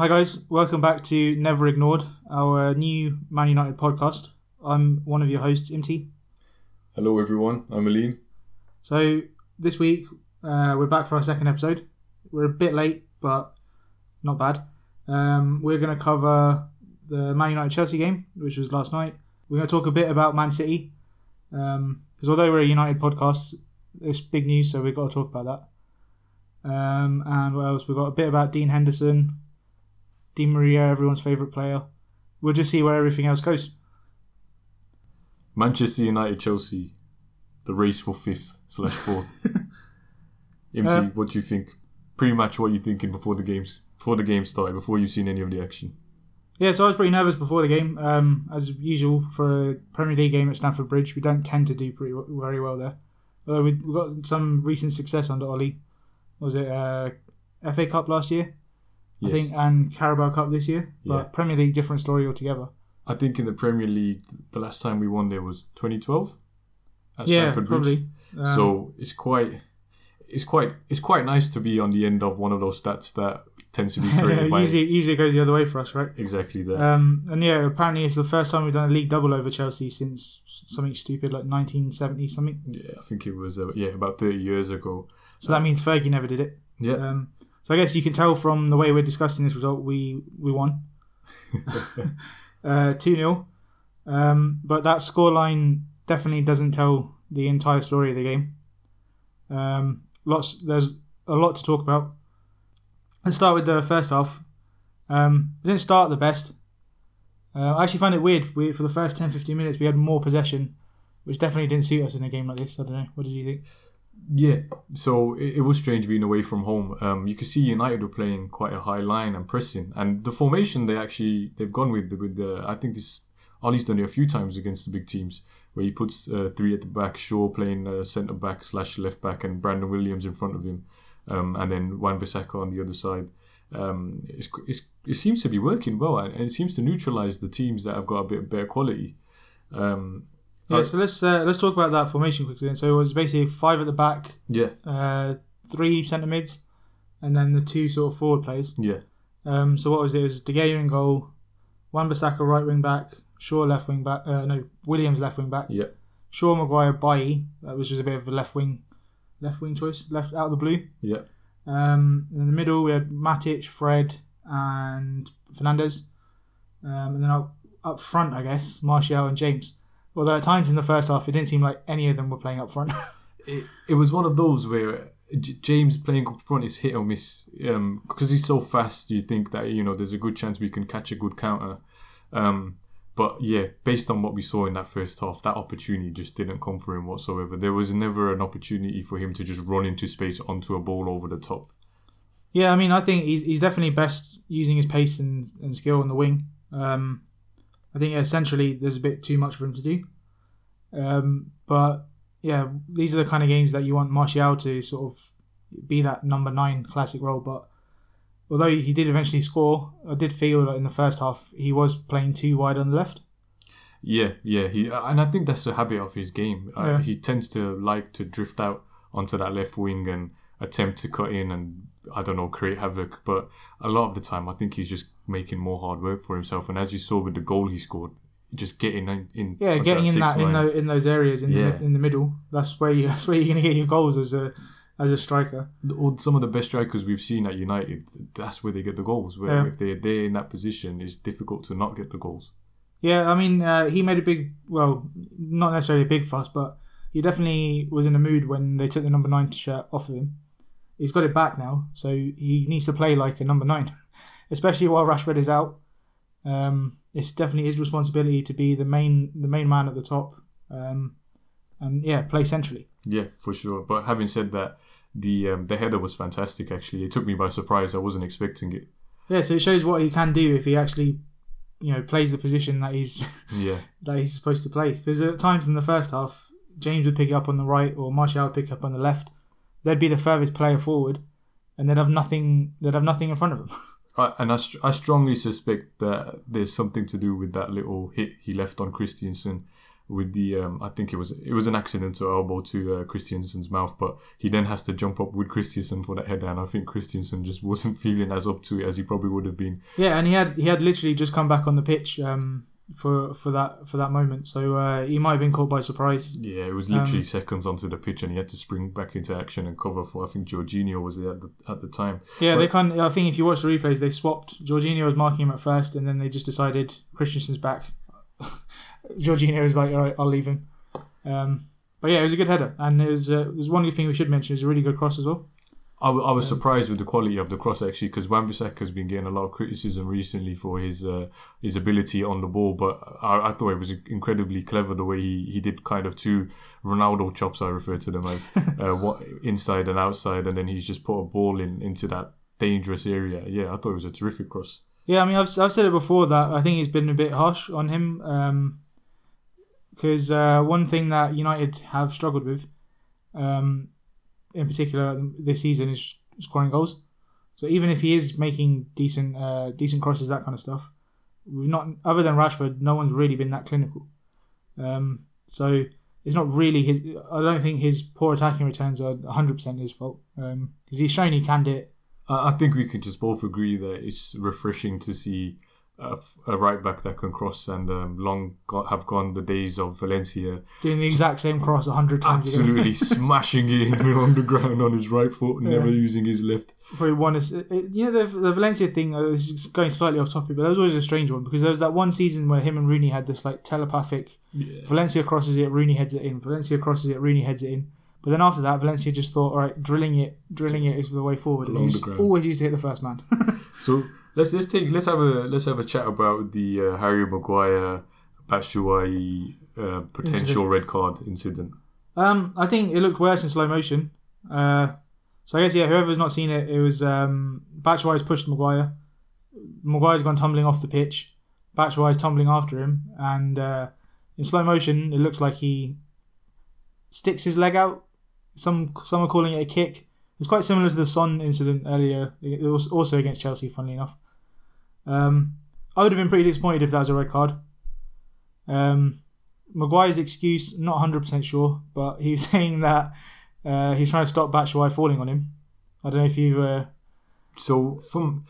Hi guys, welcome back to Never Ignored, our new Man United podcast. I'm one of your hosts, Imti. Hello everyone, I'm Aline. So this week we're back for our second episode. We're a bit late, but not bad. We're going to cover the Man United-Chelsea game, which was last night. We're going to talk a bit about Man City, because although we're a United podcast, it's big news, so we've got to talk about that. And what else? We've got a bit about Dean Henderson, Di Maria, everyone's favourite player. We'll just see where everything else goes. Manchester United-Chelsea, the race for 5th/4th. MT, what do you think? Pretty much what you're thinking before the game started, before you've seen any of the action. Yeah, so I was pretty nervous before the game. As usual, for a Premier League game at Stamford Bridge, we don't tend to do very well there. Although we got some recent success under Ole. Was it FA Cup last year? Yes. I think, and Carabao Cup this year. But yeah. Premier League, different story altogether. I think in the Premier League, the last time we won there was 2012 at Stamford Bridge. Probably. So it's quite nice to be on the end of one of those stats that tends to be created by... Usually it goes the other way for us, right? Exactly that. And yeah, apparently it's the first time we've done a league double over Chelsea since something stupid like 1970 something. Yeah, I think it was about 30 years ago. So that means Fergie never did it. Yeah. So I guess you can tell from the way we're discussing this result, we won. 2-0. But that scoreline definitely doesn't tell the entire story of the game. There's a lot to talk about. Let's start with the first half. We didn't start the best. I actually found it weird. For the first 10-15 minutes, we had more possession, which definitely didn't suit us in a game like this. I don't know. What did you think? Yeah, so it was strange being away from home. You could see United were playing quite a high line and pressing. And the formation they've gone with I think this Ollie's done it a few times against the big teams, where he puts three at the back, Shaw playing centre-back/left-back, and Brandon Williams in front of him, and then Wan-Bissaka on the other side. It seems to be working well, and it seems to neutralise the teams that have got a bit better quality. So let's talk about that formation quickly then. So it was basically five at the back, three centre mids, and then the two sort of forward players. Yeah. So what was it? It was De Gea in goal, Wan-Bissaka right wing back, Shaw left wing back. Williams left wing back. Yeah. Shaw, Maguire, Batshuayi. That was just a bit of a left wing choice, left out of the blue. Yeah. In the middle we had Matic, Fred, and Fernandes, and then up front I guess Martial and James. Although at times in the first half it didn't seem like any of them were playing up front. it was one of those where James playing up front is hit or miss, because he's so fast. You think that there's a good chance we can catch a good counter. But yeah, based on what we saw in that first half, that opportunity just didn't come for him whatsoever. There was never an opportunity for him to just run into space onto a ball over the top. Yeah, I mean, I think he's definitely best using his pace and skill on the wing. I think essentially there's a bit too much for him to do. But yeah, these are the kind of games that you want Martial to sort of be that number 9 classic role. But although he did eventually score, I did feel that in the first half he was playing too wide on the left. Yeah. And I think that's the habit of his game. He tends to like to drift out onto that left wing and attempt to cut in and, I don't know, create havoc. But a lot of the time, I think he's just making more hard work for himself. And as you saw with the goal he scored, just getting in those areas in the middle. That's where you're going to get your goals as a striker. Some of the best strikers we've seen at United, that's where they get the goals. If they're there in that position, it's difficult to not get the goals. Yeah, I mean, he made a big, well, not necessarily a big fuss, but he definitely was in a mood when they took the number 9 shirt off of him. He's got it back now, so he needs to play like a number 9, especially while Rashford is out. It's definitely his responsibility to be the main man at the top, and play centrally. Yeah, for sure. But having said that, the header was fantastic. Actually, it took me by surprise. I wasn't expecting it. Yeah, so it shows what he can do if he actually, plays the position that he's supposed to play. Because at times in the first half, James would pick it up on the right, or Martial would pick it up on the left. They'd be the furthest player forward, and they'd have nothing in front of them. I strongly suspect that there's something to do with that little hit he left on Christiansen, with the I think it was an accidental elbow to Christiansen's mouth, but he then has to jump up with Christiansen for that header, and I think Christiansen just wasn't feeling as up to it as he probably would have been. Yeah, and he had literally just come back on the pitch for that moment, so he might have been caught by surprise. Yeah, it was literally seconds onto the pitch, and he had to spring back into action and cover for, I think Jorginho was there at the time. Yeah, but I think if you watch the replays, they swapped. Jorginho was marking him at first, and then they just decided Christiansen's back. Jorginho was like, all right, I'll leave him. But yeah, it was a good header, and there's one good thing we should mention. It was a really good cross as well. I was surprised with the quality of the cross, actually, because Wan-Bissaka has been getting a lot of criticism recently for his ability on the ball, but I thought it was incredibly clever the way he did kind of two Ronaldo chops, I refer to them as, inside and outside, and then he's just put a ball into that dangerous area. Yeah, I thought it was a terrific cross. Yeah, I mean, I've said it before that I think he's been a bit harsh on him, because one thing that United have struggled with, in particular this season, is scoring goals. So even if he is making decent crosses, that kind of stuff, we've not, other than Rashford, no one's really been that clinical. So it's not really his. I don't think his poor attacking returns are 100% his fault, because he's shown he can do it. I think we can just both agree that it's refreshing to see a right back that can cross, and have gone the days of Valencia doing the exact same cross 100 times. Absolutely smashing it on the ground on his right foot, never using his left. Probably one is, the Valencia thing. This is going slightly off topic, but that was always a strange one, because there was that one season where him and Rooney had this like telepathic. Yeah. Valencia crosses it, Rooney heads it in. Valencia crosses it, Rooney heads it in. But then after that, Valencia just thought, all right, drilling it is the way forward. And he just always used to hit the first man. So let's have a chat about the Harry Maguire Batshuayi potential red card incident. I think it looked worse in slow motion. So I guess whoever's not seen it, it was Batshuayi's pushed Maguire. Maguire's gone tumbling off the pitch. Batshuayi's tumbling after him, and in slow motion, it looks like he sticks his leg out. Some are calling it a kick. It's quite similar to the Son incident earlier. It was also against Chelsea, funnily enough. I would have been pretty disappointed if that was a red card. Maguire's excuse, not 100% sure, but he's saying that he's trying to stop Batshuayi falling on him. I don't know if you've... So, from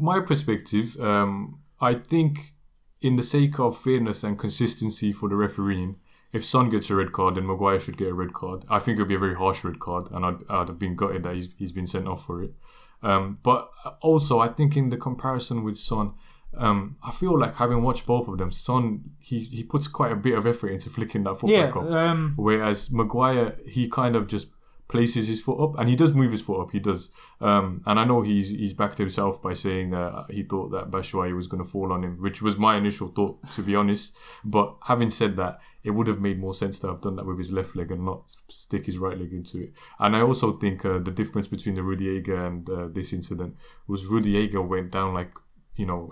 my perspective, I think in the sake of fairness and consistency for the refereeing, if Son gets a red card, then Maguire should get a red card. I think it would be a very harsh red card, and I'd have been gutted that he's been sent off for it. But also, I think in the comparison with Son, I feel like, having watched both of them, Son, he puts quite a bit of effort into flicking that foot back up. Whereas Maguire, he kind of just places his foot up, and he does move his foot up, he does. And I know he's backed himself by saying that he thought that Batshuayi was going to fall on him, which was my initial thought, to be honest. But having said that, it would have made more sense to have done that with his left leg and not stick his right leg into it. And I also think the difference between the Rudiger and this incident was Rudiger went down like,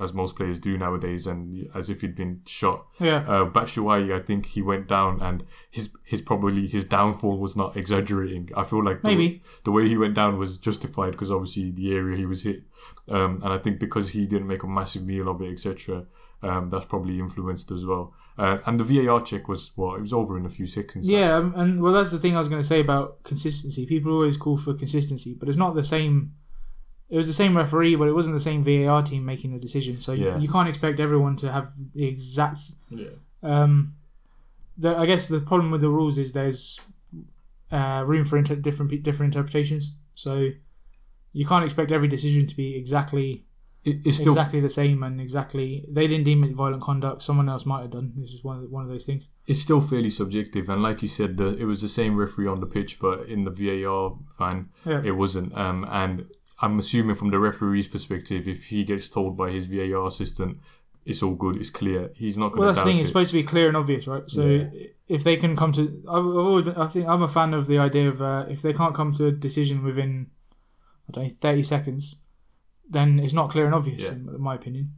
as most players do nowadays, and as if he'd been shot. Yeah. Batshuayi, I think he went down, and his downfall was not exaggerating. I feel like the way he went down was justified, because obviously the area he was hit, and I think because he didn't make a massive meal of it, etc. That's probably influenced as well. And the VAR check was it was over in a few seconds. Yeah, and that's the thing I was going to say about consistency. People always call for consistency, but it's not the same. It was the same referee, but it wasn't the same VAR team making the decision. So you can't expect everyone to have the exact... Yeah. I guess the problem with the rules is there's room for different interpretations. So you can't expect every decision to be exactly the same, and exactly they didn't deem it violent conduct. Someone else might have done. This is one of those things. It's still fairly subjective, and like you said, it was the same referee on the pitch, but in the VAR fan, it wasn't. And I'm assuming from the referee's perspective, if he gets told by his VAR assistant, it's all good, it's clear. He's not going to doubt it. Well, that's the thing. It's supposed to be clear and obvious, right? So if they can come to... I think I'm a fan of the idea of if they can't come to a decision within, 30 seconds, then it's not clear and obvious, in my opinion.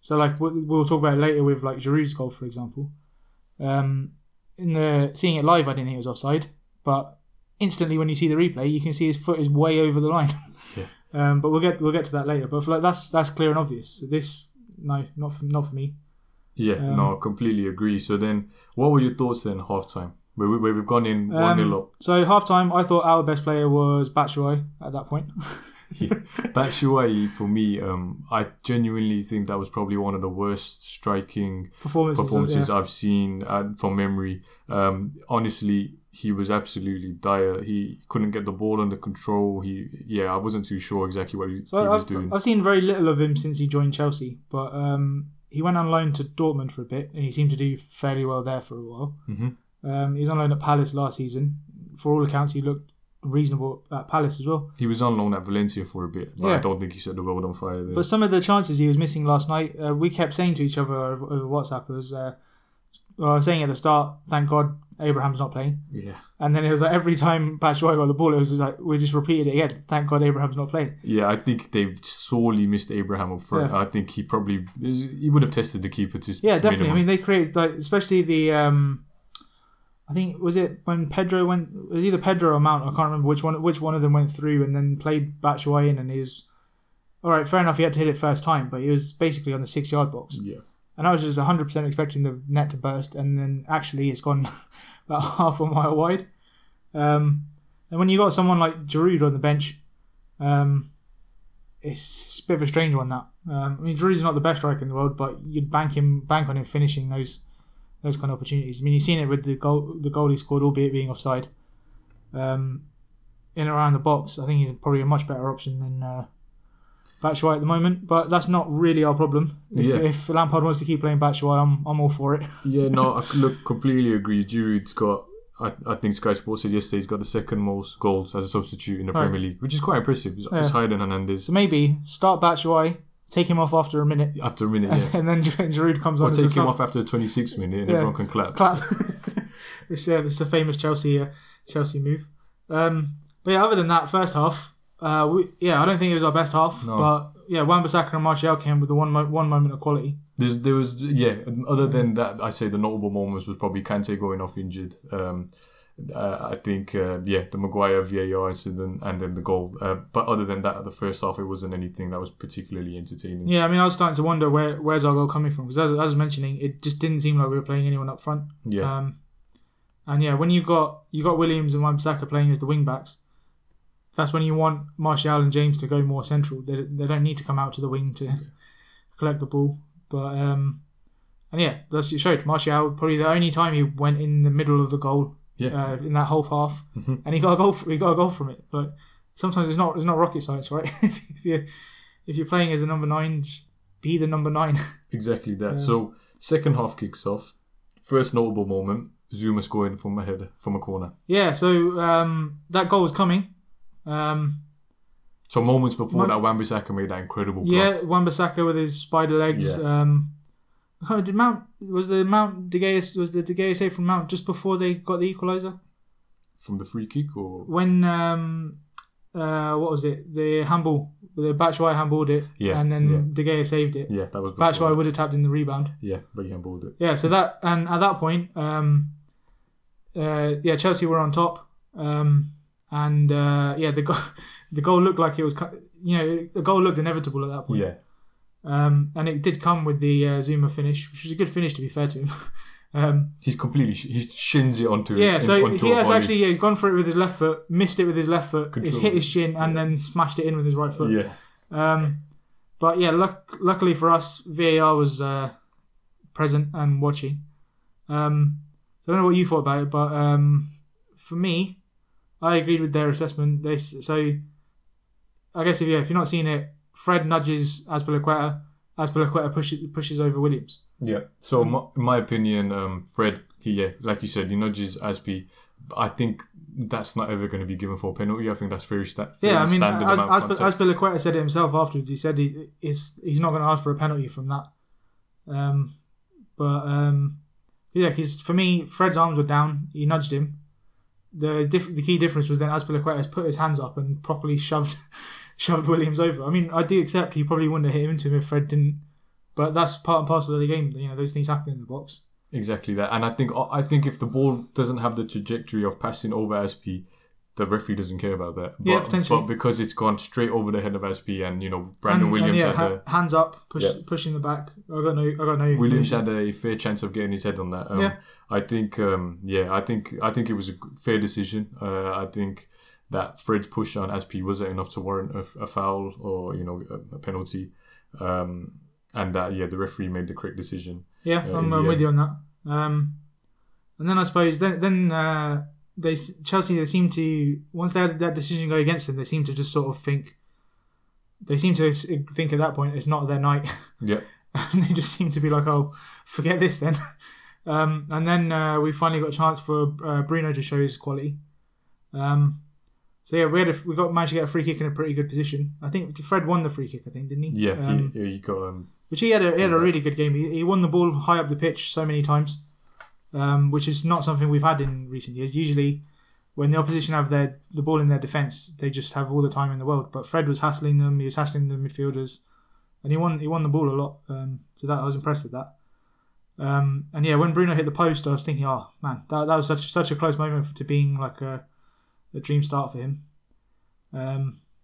So like we'll talk about it later with like Giroud's goal, for example. Seeing it live, I didn't think it was offside, but instantly when you see the replay, you can see his foot is way over the line. But we'll get to that later. But that's clear and obvious. So this, no, not for me. Yeah, no, I completely agree. So then, what were your thoughts then, half-time? We've gone in 1-0 up. So, half-time, I thought our best player was Batshuayi at that point. Yeah. Batshuayi, for me, I genuinely think that was probably one of the worst striking performances I've seen from memory. Honestly, he was absolutely dire. He couldn't get the ball under control. I wasn't too sure exactly what he was doing. I've seen very little of him since he joined Chelsea, but he went on loan to Dortmund for a bit, and he seemed to do fairly well there for a while. Mm-hmm. He was on loan at Palace last season. For all accounts, he looked reasonable at Palace as well. He was on loan at Valencia for a bit, but I don't think he set the world on fire there. But some of the chances he was missing last night, we kept saying to each other over WhatsApp, I was saying at the start, thank God Abraham's not playing. Yeah. And then it was like every time Batshuayi got the ball, it was just like we just repeated it again. Thank God Abraham's not playing. Yeah, I think they've sorely missed Abraham up front. Yeah. I think he would have tested the keeper to definitely. Minimum. I mean, they created especially the. I think was it when Pedro went? It was either Pedro or Mount. I can't remember which one of them went through and then played Batshuayi in, and he was all right. Fair enough, he had to hit it first time, but he was basically on the 6-yard box. Yeah. And I was just 100% expecting the net to burst, and then actually it's gone about half a mile wide. And when you got someone like Giroud on the bench, it's a bit of a strange one. That I mean, Giroud's not the best striker in the world, but you'd bank on him finishing those kind of opportunities. I mean, you've seen it with the goal he scored, albeit being offside. In and around the box, I think he's probably a much better option than Batshuayi at the moment, but that's not really our problem. If Lampard wants to keep playing Batshuayi, I'm all for it. Yeah, no, I completely agree. Giroud's got, I think Sky Sports said yesterday, he's got the second most goals as a substitute in the Premier League, which is quite impressive. It's higher than Hernandez. So maybe start Batshuayi, take him off after a minute. And then Giroud comes on. Or take him off after the 26th minute and everyone can clap. This is a famous Chelsea move. But yeah, other than that, first half, I don't think it was our best half, but Wan-Bissaka and Martial came with the one moment of quality. Other than that, I'd say the notable moments was probably Kante going off injured. I think the Maguire VAR incident and then the goal. But other than that, the first half it wasn't anything that was particularly entertaining. Yeah, I mean, I was starting to wonder where's our goal coming from, because as I was mentioning, it just didn't seem like we were playing anyone up front. Yeah. And yeah, when you got Williams and Wan-Bissaka playing as the wing backs. That's when you want Martial and James to go more central. They don't need to come out to the wing to collect the ball. But that's what it showed. Martial, probably the only time he went in the middle of the goal in that whole half, and he got a goal. He got a goal from it. But sometimes it's not rocket science, right? if you're playing as a number 9, just be the number 9. Exactly that. So second half kicks off. First notable moment: Zuma scoring from a header from a corner. Yeah. So that goal was coming. So moments before that, Wan-Bissaka made that incredible block. Yeah, Wan-Bissaka with his spider legs. I can't remember, was the De Gea save from Mount just before they got the equaliser? From the free kick or when what was it? The handball, the Batshuayi handballed it, and then De Gea saved it. Yeah, that was before. Batshuayi would have tapped in the rebound. Yeah, but he handballed it. Yeah, so that, and at that point, Chelsea were on top. And the goal looked like it was, the goal looked inevitable at that point. Yeah. And it did come with the Zuma finish, which was a good finish to be fair to him. He shins it onto. Yeah, so onto he has volley. Actually he's gone for it with his left foot, missed it with his left foot, it's hit his shin and then smashed it in with his right foot. Yeah. But yeah, luckily for us, VAR was present and watching. So I don't know what you thought about it, but for me, I agreed with their assessment. So, I guess if you're not seeing it, Fred nudges Azpilicueta. Azpilicueta pushes over Williams. Yeah. So, in my opinion, Fred, like you said, he nudges Azpi. I think that's not ever going to be given for a penalty. I think that's very standard. Yeah, I mean, Azpilicueta said it himself afterwards. He said he's not going to ask for a penalty from that. Because for me, Fred's arms were down. He nudged him. The key difference was then Azpilicueta put his hands up and properly shoved Williams over. I mean, I do accept he probably wouldn't have hit into him if Fred didn't, but that's part and parcel of the game. You know, those things happen in the box. Exactly that, and I think if the ball doesn't have the trajectory of passing over Azpi, the referee doesn't care about that. But, yeah, potentially. But because it's gone straight over the head of SP and, you know, Brandon Williams and had hands up, pushing the back. I got no. Williams had a fair chance of getting his head on that. I think it was a fair decision. I think that Fred's push on SP wasn't enough to warrant a foul or, you know, a penalty. And that, the referee made the correct decision. Yeah, I'm with you on that. And then I suppose then Chelsea seem to, once they had that decision go against them, they seem to just sort of think, at that point it's not their night. Yeah. And they just seem to be like, oh, forget this then. And then we finally got a chance for Bruno to show his quality. So yeah, managed to get a free kick in a pretty good position. I think Fred won the free kick, didn't he? Yeah, he got... Which he had a really good game. He won the ball high up the pitch so many times, which is not something we've had in recent years. Usually, when the opposition have the ball in their defence, they just have all the time in the world. But Fred was hassling them. He was hassling the midfielders, and he won the ball a lot. So that I was impressed with that. And yeah, when Bruno hit the post, I was thinking, oh man, that was such a close moment to being like a dream start for him.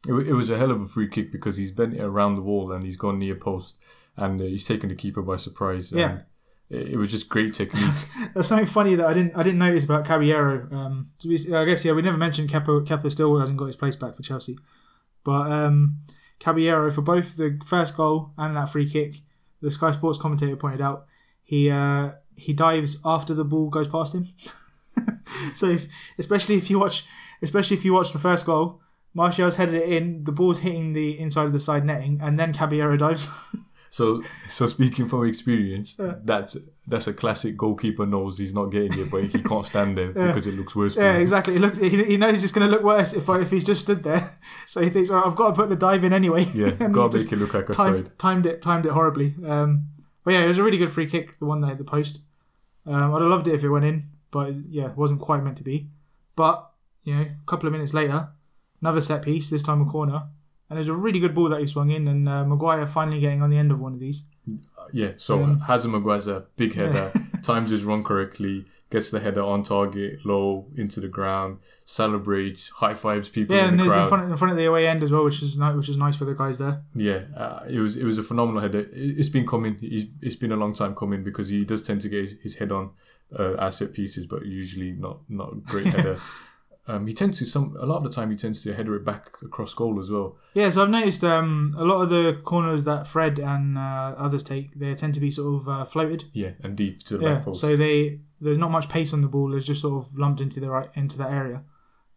It was a hell of a free kick because he's bent it around the wall and he's gone near post. And he's taken the keeper by surprise. Yeah, it was just great technique. There's something funny that I didn't notice about Caballero. I guess we never mentioned Kepa. Kepa still hasn't got his place back for Chelsea, but Caballero, for both the first goal and that free kick, the Sky Sports commentator pointed out he dives after the ball goes past him. So especially if you watch the first goal, Martial's headed it in, the ball's hitting the inside of the side netting, and then Caballero dives. So speaking from experience, that's a classic goalkeeper knows he's not getting it, but he can't stand there because it looks worse. Yeah, exactly. He knows it's going to look worse if he's just stood there. So he thinks, all right, I've got to put the dive in anyway. Yeah, got to make it look like I tried. Timed it horribly. But yeah, it was a really good free kick, the one that hit the post. I'd have loved it if it went in, but yeah, it wasn't quite meant to be. But you know, a couple of minutes later, another set piece, this time a corner. And there's a really good ball that he swung in, and Maguire finally getting on the end of one of these. Hazard Maguire's a big header, times his run correctly, gets the header on target, low, into the ground, celebrates, high-fives people in the crowd. Yeah, and it's in front of the away end as well, which is nice for the guys there. Yeah, it was a phenomenal header. It's been coming. It's been a long time coming because he does tend to get his head on at set pieces, but usually not a great header. He tends to a lot of the time header it back across goal as well. Yeah, so I've noticed a lot of the corners that Fred and others take, they tend to be sort of floated. Yeah, and deep to the back post. So there's not much pace on the ball. It's just sort of lumped into that area.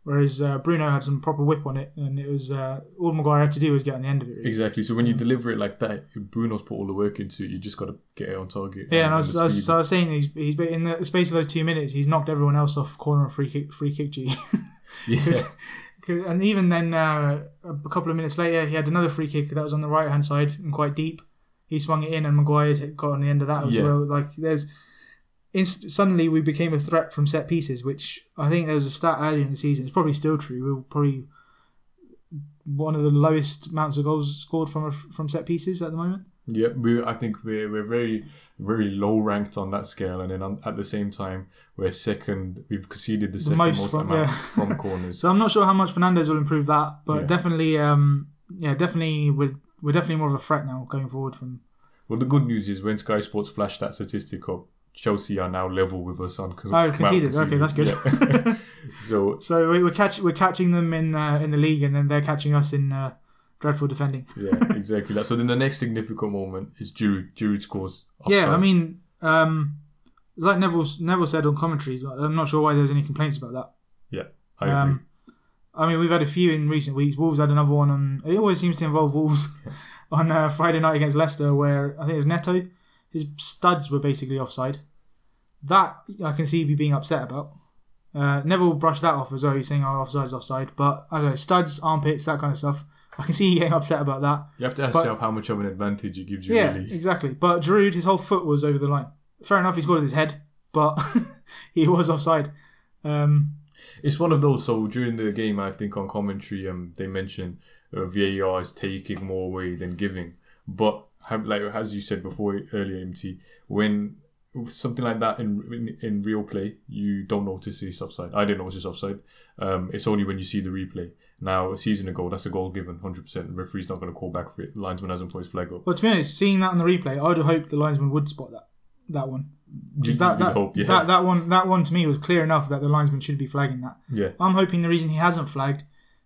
Whereas Bruno had some proper whip on it, and it was all Maguire had to do was get on the end of it. Really. Exactly. So when you deliver it like that, Bruno's put all the work into it. You just got to get it on target. Yeah, I was saying he's in the space of those 2 minutes, he's knocked everyone else off corner and free kick G. Yeah. And even then, a couple of minutes later, he had another free kick that was on the right hand side and quite deep. He swung it in, and Maguire's got on the end of that as well. Like suddenly we became a threat from set pieces, which I think there was a stat earlier in the season. It's probably still true. We were probably one of the lowest amounts of goals scored from set pieces at the moment. Yeah, I think we're very, very low ranked on that scale, and then at the same time we're second. We've conceded the second most amount from corners. So I'm not sure how much Fernandes will improve that, but definitely we're definitely more of a threat now going forward. Well, the good news is when Sky Sports flashed that statistic up, Chelsea are now level with us on conceded. Okay, that's good. Yeah. So we're catching them in the league, and then they're catching us in dreadful defending. Yeah, exactly. So then the next significant moment is Giroud. Giroud scores. Offside. Yeah, I mean, like Neville said on commentary, I'm not sure why there was any complaints about that. Yeah, I agree. I mean, we've had a few in recent weeks. Wolves had another one it always seems to involve Wolves on Friday night against Leicester, where I think it was Neto. His studs were basically offside. That I can see you being upset about. Neville brushed that off as well. He's saying, offside's offside. But I don't know, studs, armpits, that kind of stuff. I can see you getting upset about that. You have to ask yourself how much of an advantage it gives you. Yeah, really. Exactly. But Giroud, his whole foot was over the line. Fair enough, he scored with his head, but he was offside. It's one of those. So during the game, I think on commentary, they mentioned VAR is taking more away than giving. But as you said before earlier, MT, when something like that in real play, you don't notice it's offside. I didn't notice it's offside. It's only when you see the replay. Now, a season ago, that's a goal given, 100%. Referee's not going to call back for it. Linesman hasn't put his flag up. Well, to be honest, seeing that on the replay, I would have hoped the linesman would spot that one. That one to me was clear enough that the linesman should be flagging that. Yeah. I'm hoping the reason he hasn't flagged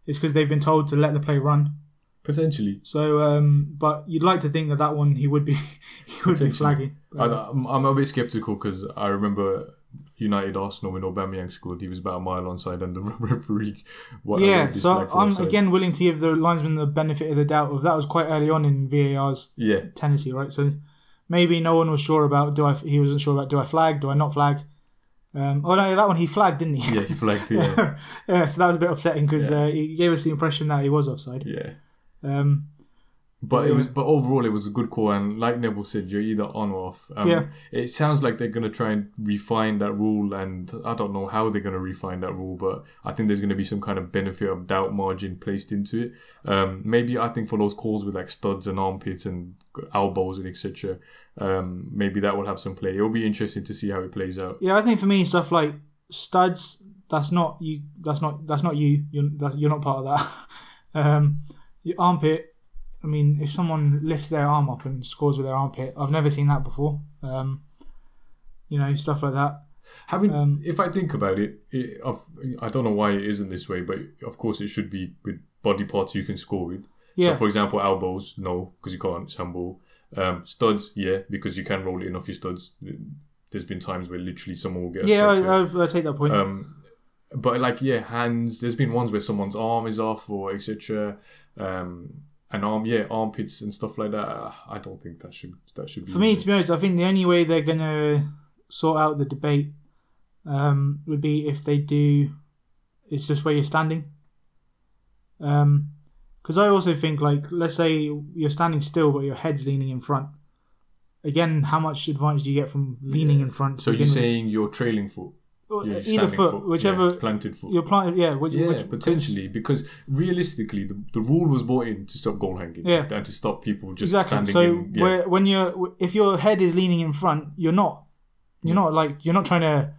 is because they've been told to let the play run. Potentially. So, but you'd like to think that one he would be flagging. I'm a bit sceptical because I remember United Arsenal when Aubameyang scored, he was about a mile onside and the referee. So I'm again willing to give the linesman the benefit of the doubt of that was quite early on in VAR's tendency, right? So maybe no one was sure about do I flag, do I not flag? That one he flagged, didn't he? Yeah, he flagged. Yeah. So that was a bit upsetting because he gave us the impression that he was offside. Yeah. But overall, it was a good call, and like Neville said, you're either on or off. It sounds like they're going to try and refine that rule, and I don't know how they're going to refine that rule, but I think there's going to be some kind of benefit of doubt margin placed into it. Maybe I think for those calls with like studs and armpits and elbows and etc., maybe that will have some play. It'll be interesting to see how it plays out. Yeah, I think for me, stuff like studs, that's not you. You're not part of that. Your armpit, I mean, if someone lifts their arm up and scores with their armpit, I've never seen that before. Stuff like that. If I think about it, I don't know why it isn't this way, but of course it should be with body parts you can score with. Yeah. So, for example, elbows, no, because you can't, it's handball. Studs, yeah, because you can roll it in off your studs. There's been times where literally someone will get a stud. Yeah, I take that point. But hands, there's been ones where someone's arm is off or etc. Armpits and stuff like that. I don't think that should be. For me, to be honest, I think the only way they're going to sort out the debate would be if they do, it's just where you're standing. Because I also think, let's say you're standing still but your head's leaning in front. Again, how much advantage do you get from leaning in front? So you're saying your trailing foot? Either foot, whichever planted foot. You're planted, which, potentially, because realistically, the rule was brought in to stop goal hanging and to stop people just standing. So if your head is leaning in front, you're not trying to.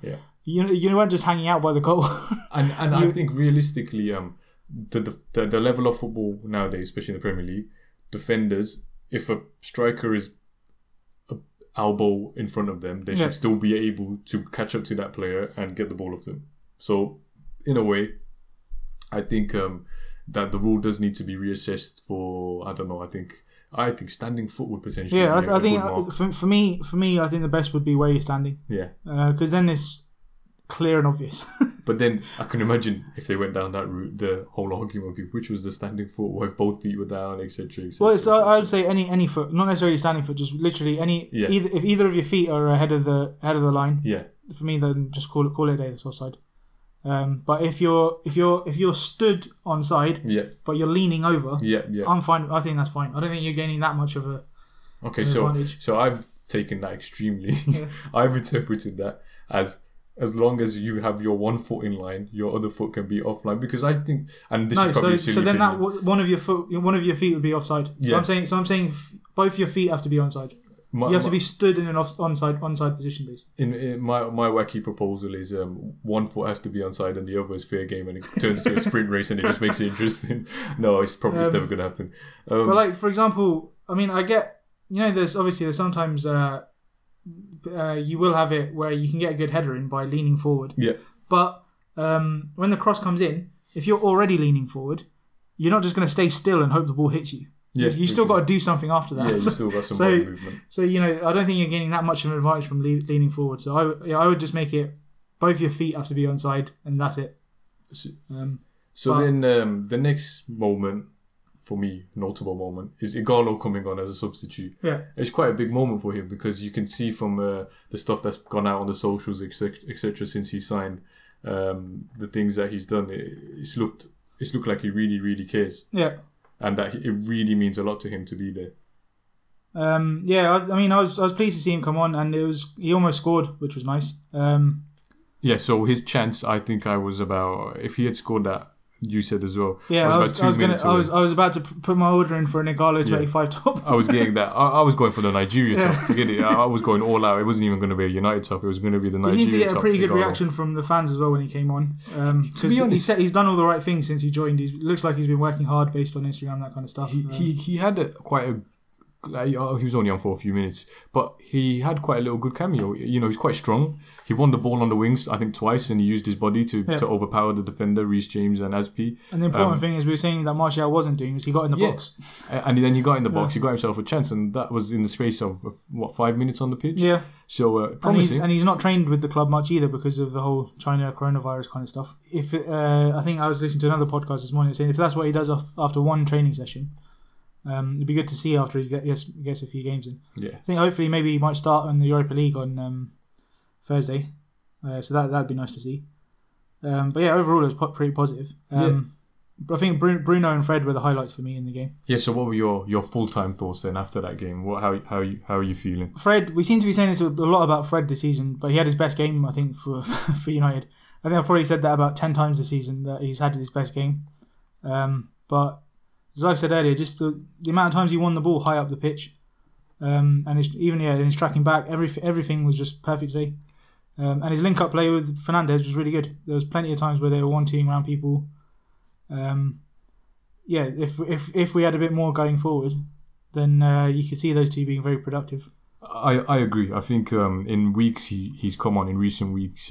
You weren't just hanging out by the goal. And I think realistically, the level of football nowadays, especially in the Premier League, defenders, if a striker is elbow in front of them, they should still be able to catch up to that player and get the ball off them. So, in a way, I think that the rule does need to be reassessed for, I think standing foot would potentially be I think for me, I think the best would be where you're standing. Yeah. Because then it's clear and obvious. But then I can imagine if they went down that route, the whole argument would be which was the standing foot, or if both feet were down, etc. I would say any foot, not necessarily standing foot, just literally any. Yeah. If either of your feet are ahead of the line, for me, then just call it a day. That's offside. But if you're stood on side, but you're leaning over, I'm fine. I think that's fine. I don't think you're gaining that much of a. Okay, so I've taken that extremely. Yeah. I've interpreted that as long as you have your one foot in line, your other foot can be offline. Because I think, and this is probably then that one of your feet would be offside. Yeah. So I'm saying both your feet have to be onside. You have to be stood in an onside position, basically. In my wacky proposal is one foot has to be onside and the other is fair game, and it turns into a sprint race, and it just makes it interesting. No, it's probably never going to happen. But for example, I mean, I get there's sometimes. You will have it where you can get a good header in by leaning forward. Yeah. But when the cross comes in, if you're already leaning forward, you're not just going to stay still and hope the ball hits you. Yeah, you still got to do something after that. Yeah, you still got some body movement. So I don't think you're gaining that much of an advantage from leaning forward. So I would just make it both your feet have to be onside, and that's it. So then the next moment. For me, notable moment is Ighalo coming on as a substitute. Yeah, it's quite a big moment for him because you can see from the stuff that's gone out on the socials, etc., since he signed, the things that he's done. It's looked like he really, really cares. Yeah, and that it really means a lot to him to be there. I was pleased to see him come on, and he almost scored, which was nice. So his chance, I think, if he had scored that you said as well. Yeah, I was about to put my order in for an Ighalo 25 top. I was getting that. I was going for the Nigeria top. Forget it. I was going all out. It wasn't even going to be a United top. It was going to be the Nigeria top. He seemed to get a pretty good reaction from the fans as well when he came on. To be honest, he's done all the right things since he joined. He looks like he's been working hard based on Instagram, that kind of stuff. He had quite a... Like, he was only on for a few minutes, but he had quite a little good cameo. You know, he's quite strong. He won the ball on the wings, I think, twice, and he used his body to overpower the defender, Reece James and Azpi. And the important thing is, we were saying that Martial wasn't doing, is he got in the box. And then he got in the box. He got himself a chance, and that was in the space of, 5 minutes on the pitch? Yeah. So, promising. And he's not trained with the club much either because of the whole China coronavirus kind of stuff. I think I was listening to another podcast this morning saying if that's what he does after one training session... it'd be good to see after he gets a few games in. Yeah, I think hopefully maybe he might start on the Europa League on Thursday, so that'd be nice to see. But yeah, overall it was pretty positive. I think Bruno and Fred were the highlights for me in the game. Yeah. So what were your full time thoughts then after that game? How are you feeling? Fred, we seem to be saying this a lot about Fred this season, but he had his best game I think for United. I think I've probably said that about 10 times this season that he's had his best game, but. As I said earlier, just the amount of times he won the ball high up the pitch, and even in his tracking back, everything was just perfect today. And his link-up play with Fernandes was really good. There was plenty of times where they were one-teaming around people. If we had a bit more going forward, then you could see those two being very productive. I agree. I think in weeks he's come on in recent weeks.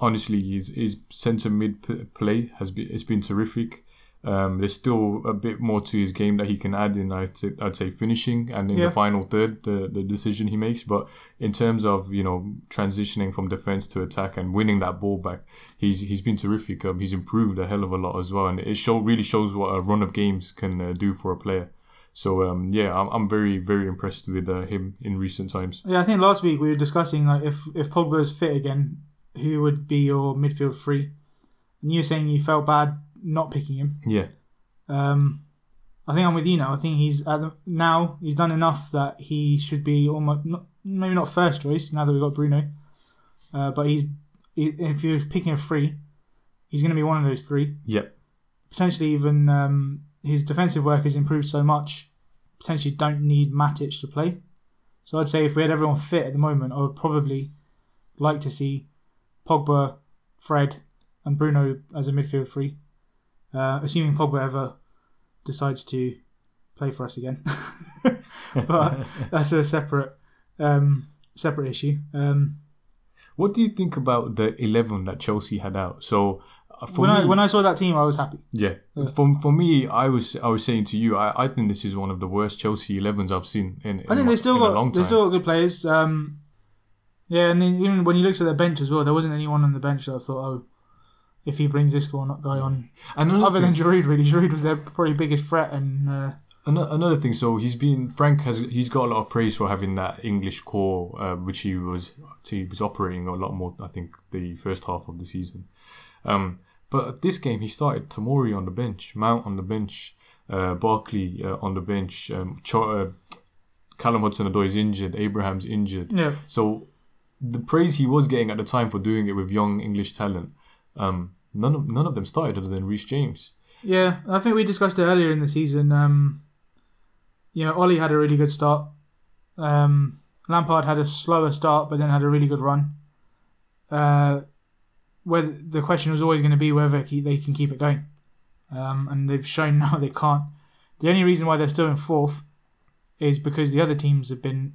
Honestly, his centre mid play has been terrific. There's still a bit more to his game that he can add in, I'd say finishing and in the final third, the decision he makes. But in terms of, you know, transitioning from defence to attack and winning that ball back, he's been terrific. He's improved a hell of a lot as well. And it really shows what a run of games can do for a player. So, I'm very, very impressed with him in recent times. Yeah, I think last week we were discussing like if Pogba is fit again, who would be your midfield three? And you were saying you felt bad not picking him. Yeah. I think I'm with you now. I think he's done enough that he should be almost maybe not first choice now that we've got Bruno. But if you're picking a three, he's going to be one of those three. Yep. Potentially even his defensive work has improved so much, potentially don't need Matic to play. So I'd say if we had everyone fit at the moment, I would probably like to see Pogba, Fred and Bruno as a midfield three. Assuming Pogba ever decides to play for us again, but that's a separate issue. What do you think about the 11 that Chelsea had out? So when I saw that team, I was happy. Yeah, for me, I was saying to you, I think this is one of the worst Chelsea 11s I've seen in a long time. They still got good players. And then even when you looked at their bench as well, there wasn't anyone on the bench that I thought, oh. If he brings this guy on, and other than Giroud, really, Giroud was their probably biggest threat. And another thing, so Frank has got a lot of praise for having that English core, which he was operating a lot more. I think the first half of the season, but this game he started Tomori on the bench, Mount on the bench, Barkley on the bench, Callum Hudson-Odoi is injured, Abraham's injured. Yeah. So the praise he was getting at the time for doing it with young English talent. None of them started other than Reece James. Yeah, I think we discussed it earlier in the season. Oli had a really good start. Lampard had a slower start, but then had a really good run. Where the question was always going to be whether they can keep it going, and they've shown now they can't. The only reason why they're still in fourth is because the other teams have been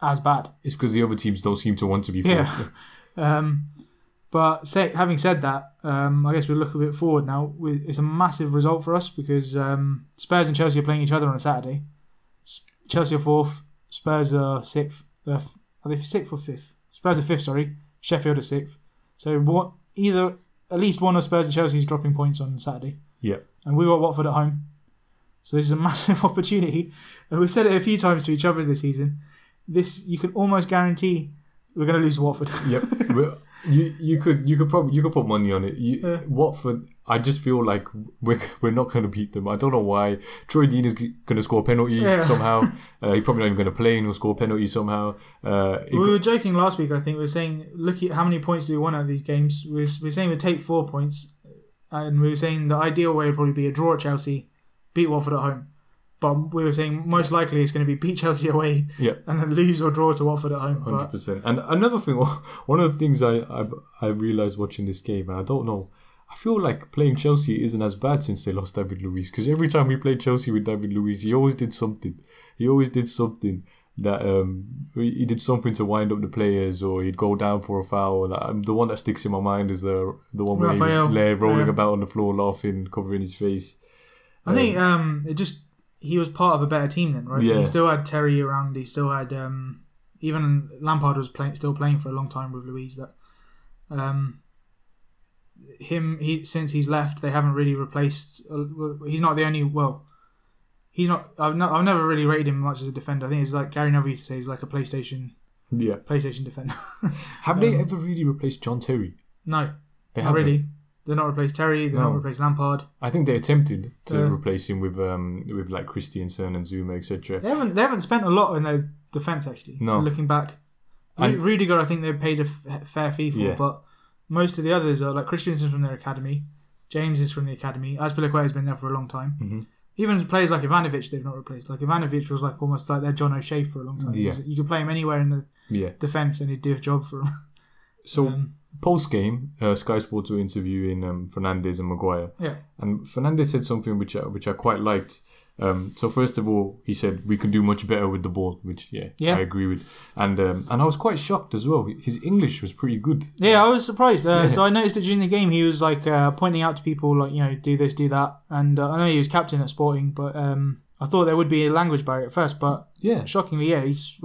as bad. It's because the other teams don't seem to want to be fourth. Yeah. But having said that, I guess we'll look a bit forward now. It's a massive result for us because Spurs and Chelsea are playing each other on a Saturday. Chelsea are 4th. Spurs are 6th. Are they 6th or 5th? Spurs are 5th, sorry. Sheffield are 6th. So at least one of Spurs and Chelsea is dropping points on Saturday. Yeah. And we've got Watford at home. So this is a massive opportunity. And we've said it a few times to each other this season. You can almost guarantee we're going to lose to Watford. Yep. You could put money on it. Watford, I just feel like we're not going to beat them. I don't know why. Troy Deeney is going to score a penalty somehow. He's probably not even going to play and he'll score a penalty somehow. We were joking last week, I think. We were saying, look at how many points do we want out of these games. We're saying we take 4 points. and we were saying the ideal way would probably be a draw at Chelsea, beat Watford at home. But we were saying most likely it's going to be beat Chelsea away, and then lose or draw to Watford at home. 100%. And another thing, one of the things I realised watching this game, and I don't know, I feel like playing Chelsea isn't as bad since they lost David Luiz, because every time we played Chelsea with David Luiz, he always did something. He always did something that he did something to wind up the players, or he'd go down for a foul. The one that sticks in my mind is the one where he was rolling about on the floor, laughing, covering his face. I think it just he was part of a better team then, right? Yeah. He still had Terry around. He still had even Lampard was still playing for a long time with Luiz. That since he's left, they haven't really replaced. He's not the only. Well, he's not. I've never really rated him much as a defender. I think it's like Gary Neville used to say, he's like a PlayStation defender. Have they ever really replaced John Terry? No, they haven't really. They're not replaced Terry. They're not replaced Lampard. I think they attempted to replace him with like Christiansen and Zuma, etc. They haven't spent a lot in their defence actually. No, looking back, Rudiger I think they paid a fair fee for, but most of the others are like Christiansen from their academy, James is from the academy, Azpilicueta has been there for a long time. Mm-hmm. Even players like Ivanovic they've not replaced. Like Ivanovic was like almost like their John O'Shea for a long time. Yeah. You could play him anywhere in the defence and he'd do a job for him. So. Post-game, Sky Sports were interviewing Fernandes and Maguire. Yeah. And Fernandes said something which I quite liked. So first of all, he said, we can do much better with the ball, which, I agree with. And I was quite shocked as well. His English was pretty good. Yeah, I was surprised. So I noticed that during the game, he was like pointing out to people, like, you know, do this, do that. And I know he was captain at Sporting, but I thought there would be a language barrier at first. But shockingly, he's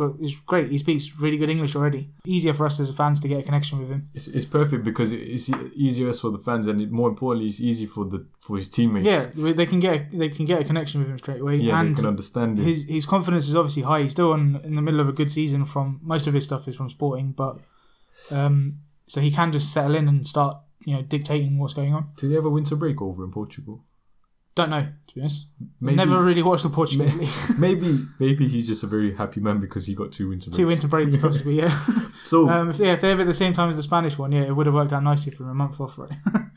great. He speaks really good English already. Easier for us as fans to get a connection with him. It's perfect because it's easier for the fans, and more importantly, it's easy for his teammates. Yeah, they can get a connection with him straight away. Yeah, and they can understand him. His confidence is obviously high. He's still in the middle of a good season. From most of his stuff is from Sporting, but so he can just settle in and start dictating what's going on. Did he have a winter break over in Portugal? Don't know, to be honest. Never really watched the Portuguese league. maybe he's just a very happy man because he got two winter breaks possibly, So if they have it at the same time as the Spanish one, it would have worked out nicely for him, a month off, right?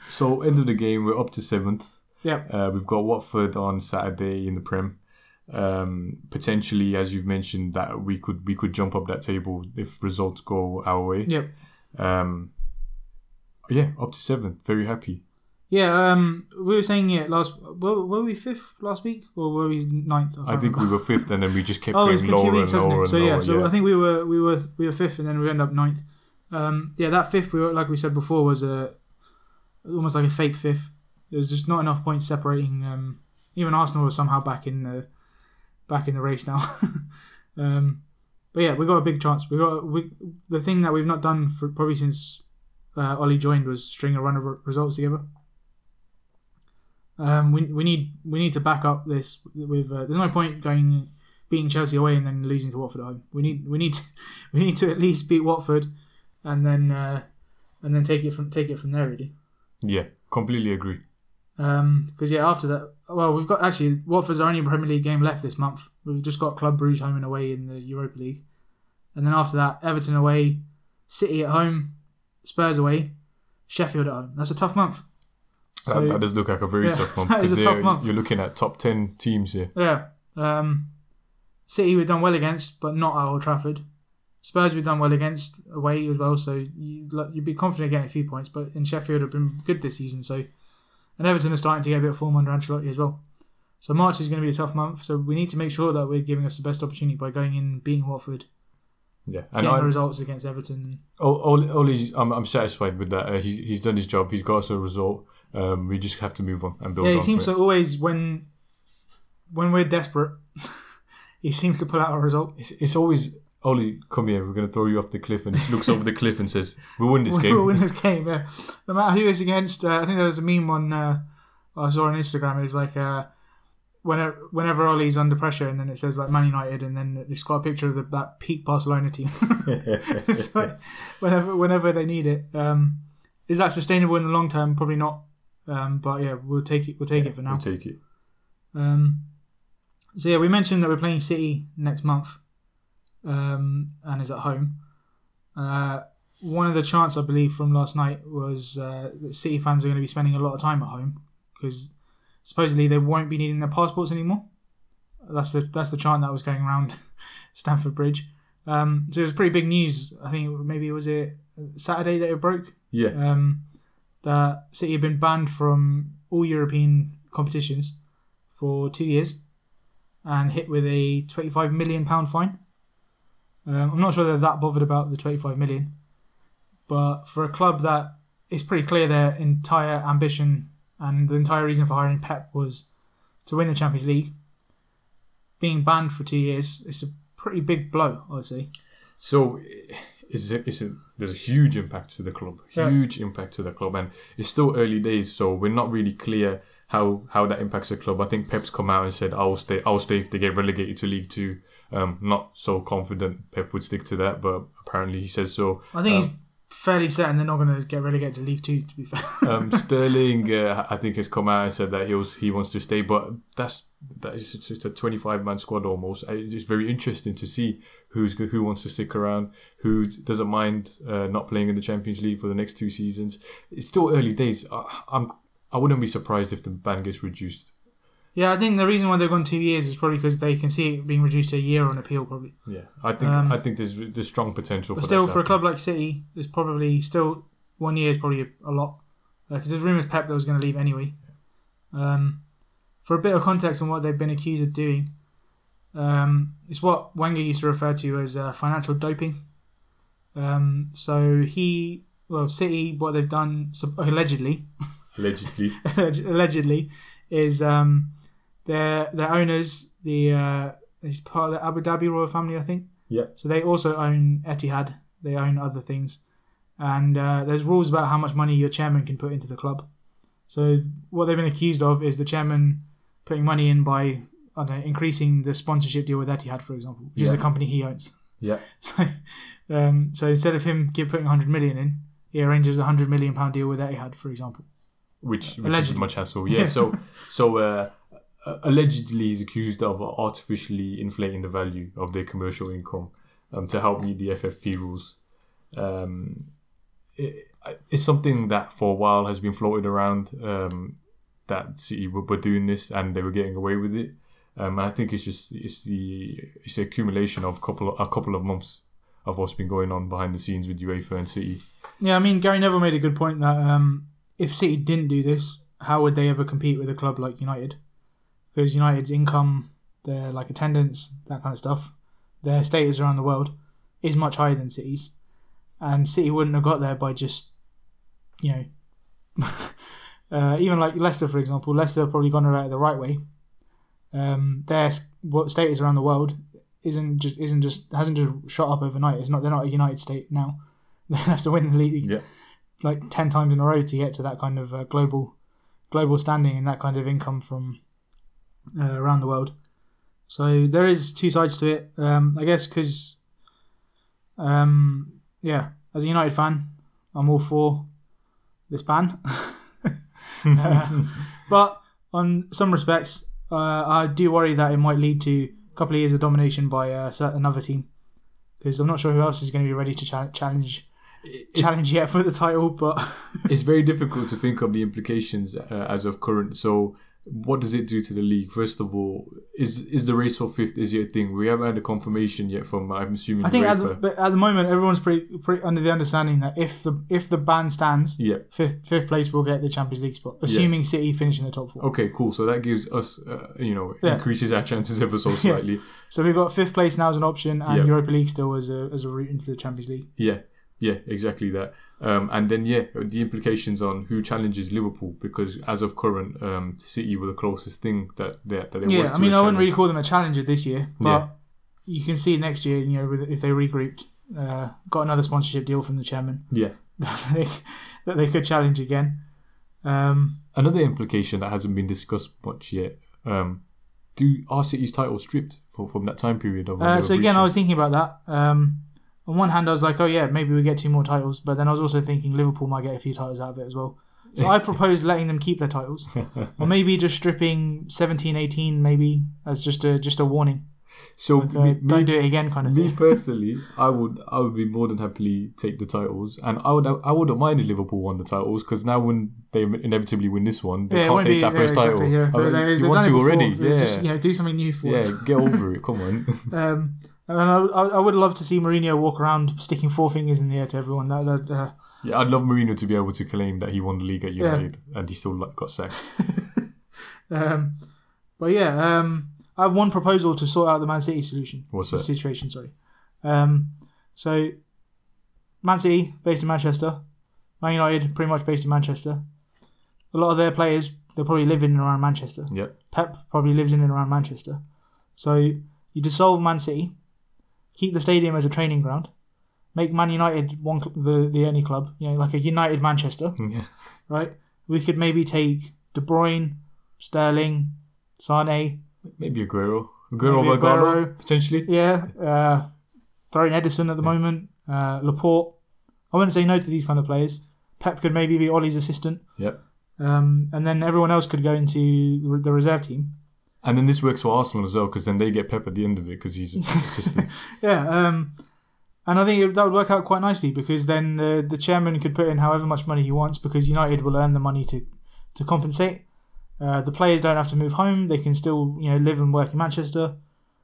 So end of the game, we're up to 7th. We've got Watford on Saturday in the Prem. Potentially, as you've mentioned, that we could jump up that table if results go our way. Up to 7th, very happy. We were saying last. Were we 5th last week or were we 9th? I think we were 5th, and then we just kept going lower and lower. So I think we were 5th, and then we ended up 9th. That 5th, we were, like we said before, was almost like a fake 5th. There was just not enough points separating. Even Arsenal was somehow back in the race now. We got a big chance. The thing that we've not done for probably since Ollie joined was string a run of results together. We need to back up this with. There's no point beating Chelsea away and then losing to Watford at home. We need to at least beat Watford, and then take it from there. Really. Yeah, completely agree. Because after that, we've got actually Watford's our only Premier League game left this month. We've just got Club Brugge home and away in the Europa League, and then after that, Everton away, City at home, Spurs away, Sheffield at home. That's a tough month. That does look like a very tough month because you're looking at top 10 teams here. Yeah. City we've done well against, but not at Old Trafford. Spurs we've done well against away as well, so you'd be confident getting a few points. But in Sheffield have been good this season, and Everton are starting to get a bit of form under Ancelotti as well. So March is going to be a tough month. So we need to make sure that we're giving us the best opportunity by going in and beating Watford. Yeah, and the results against Everton. Ole, I'm satisfied with that. He's done his job. He's got us a result. We just have to move on and build on. Yeah, he seems to always when we're desperate, he seems to pull out a result. It's always Ole. Come here, we're going to throw you off the cliff, and he looks over the cliff and says, "We'll win this game. We'll win this game." Yeah, no matter who it's against. I think there was a meme on I saw on Instagram. It was like. Whenever Ole's under pressure, and then it says like Man United, and then it's got a picture of that peak Barcelona team. It's like whenever they need it. Is that sustainable in the long term? Probably not. We'll take it. We'll take it for now. We'll take it. We mentioned that we're playing City next month, and is at home. one of the chants, I believe, from last night was that City fans are going to be spending a lot of time at home because supposedly they won't be needing their passports anymore. That's the chant that was going around Stamford Bridge. So it was pretty big news. I think maybe was it Saturday that it broke? Yeah. That City have been banned from all European competitions for 2 years and hit with a £25 million fine. I'm not sure they're that bothered about the £25 million, but for a club that it's pretty clear their entire ambition and the entire reason for hiring Pep was to win the Champions League, being banned for 2 years, it's a pretty big blow, I'd say. So there's a huge impact to the club, and it's still early days, so we're not really clear how that impacts the club. I think Pep's come out and said, I'll stay if they get relegated to League Two. Not so confident Pep would stick to that, but apparently he says so. I think he's fairly certain they're not going to get relegated to League Two, to be fair. Sterling, I think, has come out and said that he wants to stay, but that is just a 25-man squad almost. It's very interesting to see who wants to stick around, who doesn't mind not playing in the Champions League for the next two seasons. It's still early days. I wouldn't be surprised if the ban gets reduced. Yeah, I think the reason why they've gone 2 years is probably because they can see it being reduced to a year on appeal, probably. Yeah, I think there's strong potential for that. But still, for a club like City, there's probably still 1 year is probably a lot. Because there's rumours Pep that was going to leave anyway. For a bit of context on what they've been accused of doing, it's what Wenger used to refer to as financial doping. City, what they've done, allegedly, is their owners, it's part of the Abu Dhabi royal family, I think. Yeah. So they also own Etihad. They own other things, and there's rules about how much money your chairman can put into the club. So what they've been accused of is the chairman putting money in by increasing the sponsorship deal with Etihad, for example, which is a company he owns. Yeah. So instead of him putting 100 million in, he arranges a 100 million pound deal with Etihad, for example. Which is much hassle, yeah. So allegedly he's accused of artificially inflating the value of their commercial income to help meet the FFP rules. It's something that for a while has been floated around that City were doing this and they were getting away with it. And I think it's the accumulation of a couple of months of what's been going on behind the scenes with UEFA and City. Yeah, I mean Gary Neville made a good point that. If City didn't do this, how would they ever compete with a club like United? Because United's income, their attendance, that kind of stuff, their status around the world is much higher than City's, and City wouldn't have got there by just, even like Leicester, for example. Leicester have probably gone about it the right way. Their status around the world hasn't just shot up overnight. They're not a United state now. They have to win the league. Yeah. 10 times in a row to get to that kind of global standing and that kind of income from around the world. So there is two sides to it. I guess because, as a United fan, I'm all for this ban. But on some respects, I do worry that it might lead to a couple of years of domination by another team, because I'm not sure who else is going to be ready to challenge yet for the title, but it's very difficult to think of the implications as of current. So what does it do to the league? First of all, is the race for fifth, is it a thing? We haven't had a confirmation yet from, I'm assuming, I think UEFA. At the moment everyone's pretty under the understanding that if the ban stands, fifth place will get the Champions League spot, assuming City finish in the top four. Okay, cool. So that gives us increases our chances ever so slightly. So we've got fifth place now as an option, and Europa League still as a route into the Champions League. Yeah, exactly that. And then, the implications on who challenges Liverpool, because as of current, City were the closest thing that they was to a challenge. I wouldn't really call them a challenger this year, but you can see next year, if they regrouped, got another sponsorship deal from the chairman, that they could challenge again. Another implication that hasn't been discussed much yet, are City's titles stripped from that time period? I was thinking about that. On one hand, I was like, oh yeah, maybe we get two more titles. But then I was also thinking Liverpool might get a few titles out of it as well. So I proposed letting them keep their titles. Or maybe just stripping 17, 18 maybe as just a warning. So like don't do it again kind of thing. Me personally, I would be more than happily take the titles, and I wouldn't mind if Liverpool won the titles, because now when they inevitably win this one, they can't say it's our first title. Exactly, yeah. You won two already. Yeah. Just, do something new for us. Yeah, get over it. Come on. And I would love to see Mourinho walk around sticking four fingers in the air to everyone. Yeah, I'd love Mourinho to be able to claim that he won the league at United and he still got sacked. I have one proposal to sort out the Man City solution. What's that? Situation, sorry. So, Man City, based in Manchester. Man United, pretty much based in Manchester. A lot of their players, they probably live in and around Manchester. Yep. Pep probably lives in and around Manchester. So, you dissolve Man City, keep the stadium as a training ground, make Man United the only club, like a United Manchester. Yeah. Right? We could maybe take De Bruyne, Sterling, Sane. Maybe Aguero. Ighalo, potentially. Yeah. Throwing Ederson at the moment. Laporte. I wouldn't say no to these kind of players. Pep could maybe be Ole's assistant. Yep. And then everyone else could go into the reserve team. And then this works for Arsenal as well, because then they get Pep at the end of it, because he's an assistant. Yeah. And I think that would work out quite nicely, because then the chairman could put in however much money he wants, because United will earn the money to compensate. The players don't have to move home; they can still, live and work in Manchester.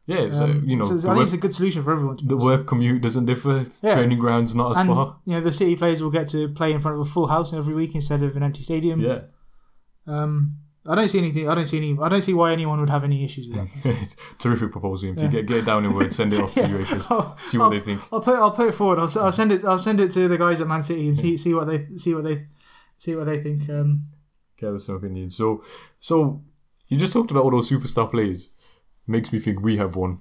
Yeah, so I think it's a good solution for everyone. The work commute doesn't differ. Yeah. Training ground's not as far. The City players will get to play in front of a full house every week instead of an empty stadium. Yeah. I don't see anything. I don't see why anyone would have any issues with that. Terrific proposal, to get it down in words. Send it off to UEFA. See what they think. I'll put it forward. I'll send it to the guys at Man City and see what they think. Gather some opinions. So you just talked about all those superstar players. Makes me think we have one.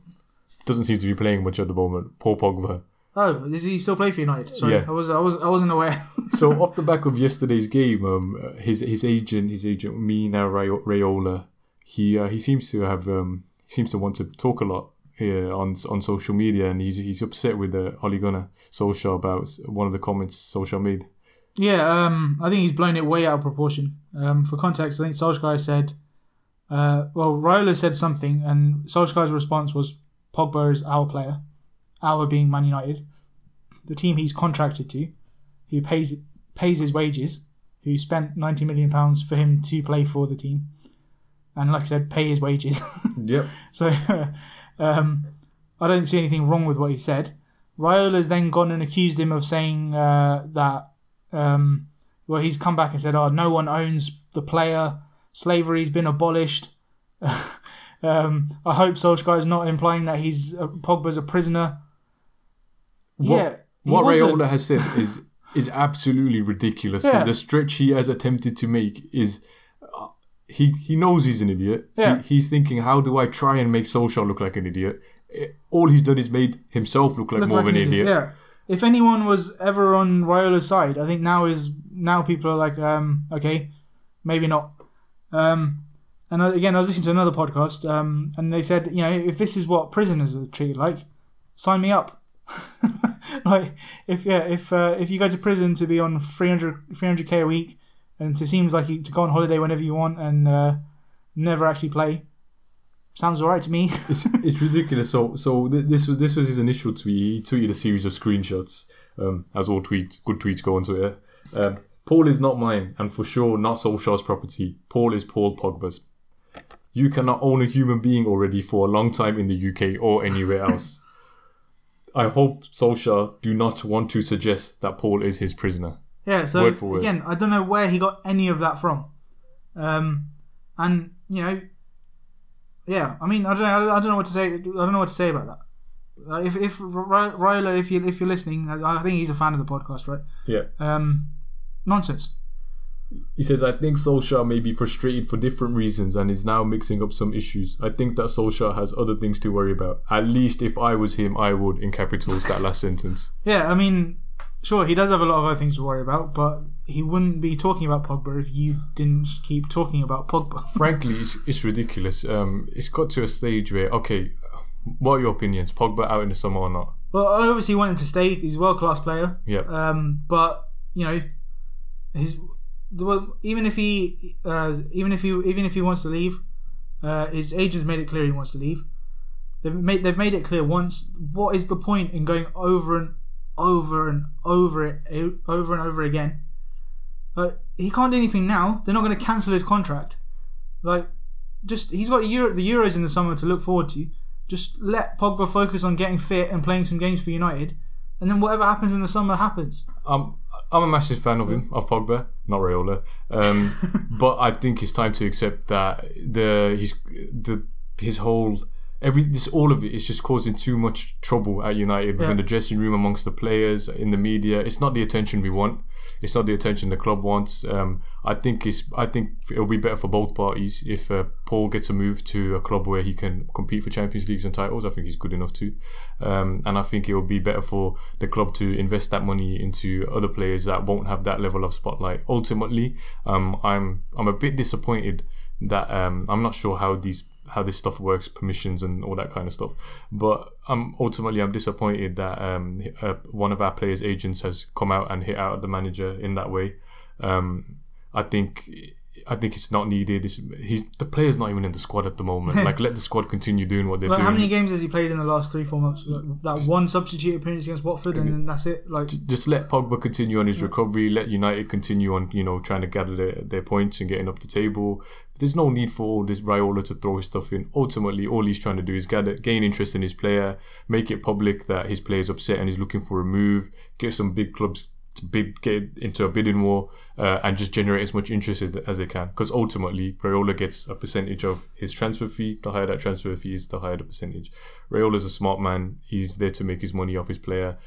Doesn't seem to be playing much at the moment. Paul Pogba. Oh, does he still play for United? Sorry, yeah. I wasn't aware. So off the back of yesterday's game, his agent Mina Raiola, he seems to have want to talk a lot on social media, and he's upset with Ole Gunnar Solskjaer about one of the comments Solskjaer made. Yeah, I think he's blown it way out of proportion. For context, I think Solskjaer said, Raiola said something, and Solskjaer's response was, Pogba is our player, our being Man United, the team he's contracted to, who pays his wages, who spent £90 million for him to play for the team, and like I said, pay his wages. Yep. So I don't see anything wrong with what he said. Raiola's then gone and accused him of saying that he's come back and said, no one owns the player, slavery's been abolished. I hope Solskjaer is not implying that Pogba's a prisoner. What Raiola has said is absolutely ridiculous. Yeah. The stretch he has attempted to make is he knows he's an idiot. Yeah. He's thinking, how do I try and make Solskjaer look like an idiot? All he's done is made himself look like more of an idiot. Yeah. If anyone was ever on Raiola's side, I think now people are like, okay, maybe not. And again, I was listening to another podcast, and they said, if this is what prisoners are treated like, sign me up. Like, if you go to prison to be on 300k a week, and to seems like to go on holiday whenever you want and never actually play. Sounds alright to me. It's ridiculous. So this was his initial tweet. He tweeted a series of screenshots, as all good tweets go on Twitter. Paul is not mine, and for sure not Solskjaer's property. Paul is Paul Pogba's. You cannot own a human being already for a long time in the UK or anywhere else. I hope Solskjaer do not want to suggest that Paul is his prisoner. Yeah, so word for word. Again, I don't know where he got any of that from. Yeah, I mean, I don't know what to say. I don't know what to say about that. If Raiola, if you're listening, I think he's a fan of the podcast, right? Yeah. Nonsense. He says, I think Solskjaer may be frustrated for different reasons and is now mixing up some issues. I think that Solskjaer has other things to worry about. At least if I was him, I would, in capitals, that last sentence. Yeah, I mean, sure, he does have a lot of other things to worry about, but he wouldn't be talking about Pogba if you didn't keep talking about Pogba. Frankly, it's ridiculous. It's got to a stage where, okay, what are your opinions? Pogba out in the summer or not? Well, I obviously want him to stay. He's a world-class player. Yeah. But even if he wants to leave, his agent's made it clear he wants to leave. They've made it clear once. What is the point in going over and over again? He can't do anything now. They're not going to cancel his contract. He's got the Euros in the summer to look forward to. Just let Pogba focus on getting fit and playing some games for United, and then whatever happens in the summer happens. I'm a massive fan of him, of Pogba, not Raiola. But I think it's time to accept that all of it is just causing too much trouble at United within the dressing room, amongst the players, in the media. It's not the attention we want. It's not the attention the club wants. I think it'll be better for both parties if Paul gets a move to a club where he can compete for Champions Leagues and titles. I think he's good enough to. And I think it'll be better for the club to invest that money into other players that won't have that level of spotlight. Ultimately, I'm a bit disappointed that I'm not sure how this stuff works, permissions and all that kind of stuff. But I'm disappointed that one of our players' agents has come out and hit out at the manager in that way. I think it's not needed. The player's not even in the squad at the moment. Let the squad continue doing what they're doing. How many games has he played in the last 3-4 months? That one substitute appearance against Watford, and then that's it. Just let Pogba continue on his recovery. Let United continue on, trying to gather their points and getting up the table. There's no need for all this Raiola to throw his stuff in. Ultimately, all he's trying to do is gain interest in his player, make it public that his player's upset and he's looking for a move. Get some big clubs. Get into a bidding war and just generate as much interest as they can, because ultimately Raiola gets a percentage of his transfer fee. The higher that transfer fee is, the higher the percentage. Raiola's a smart man. He's there to make his money off his player.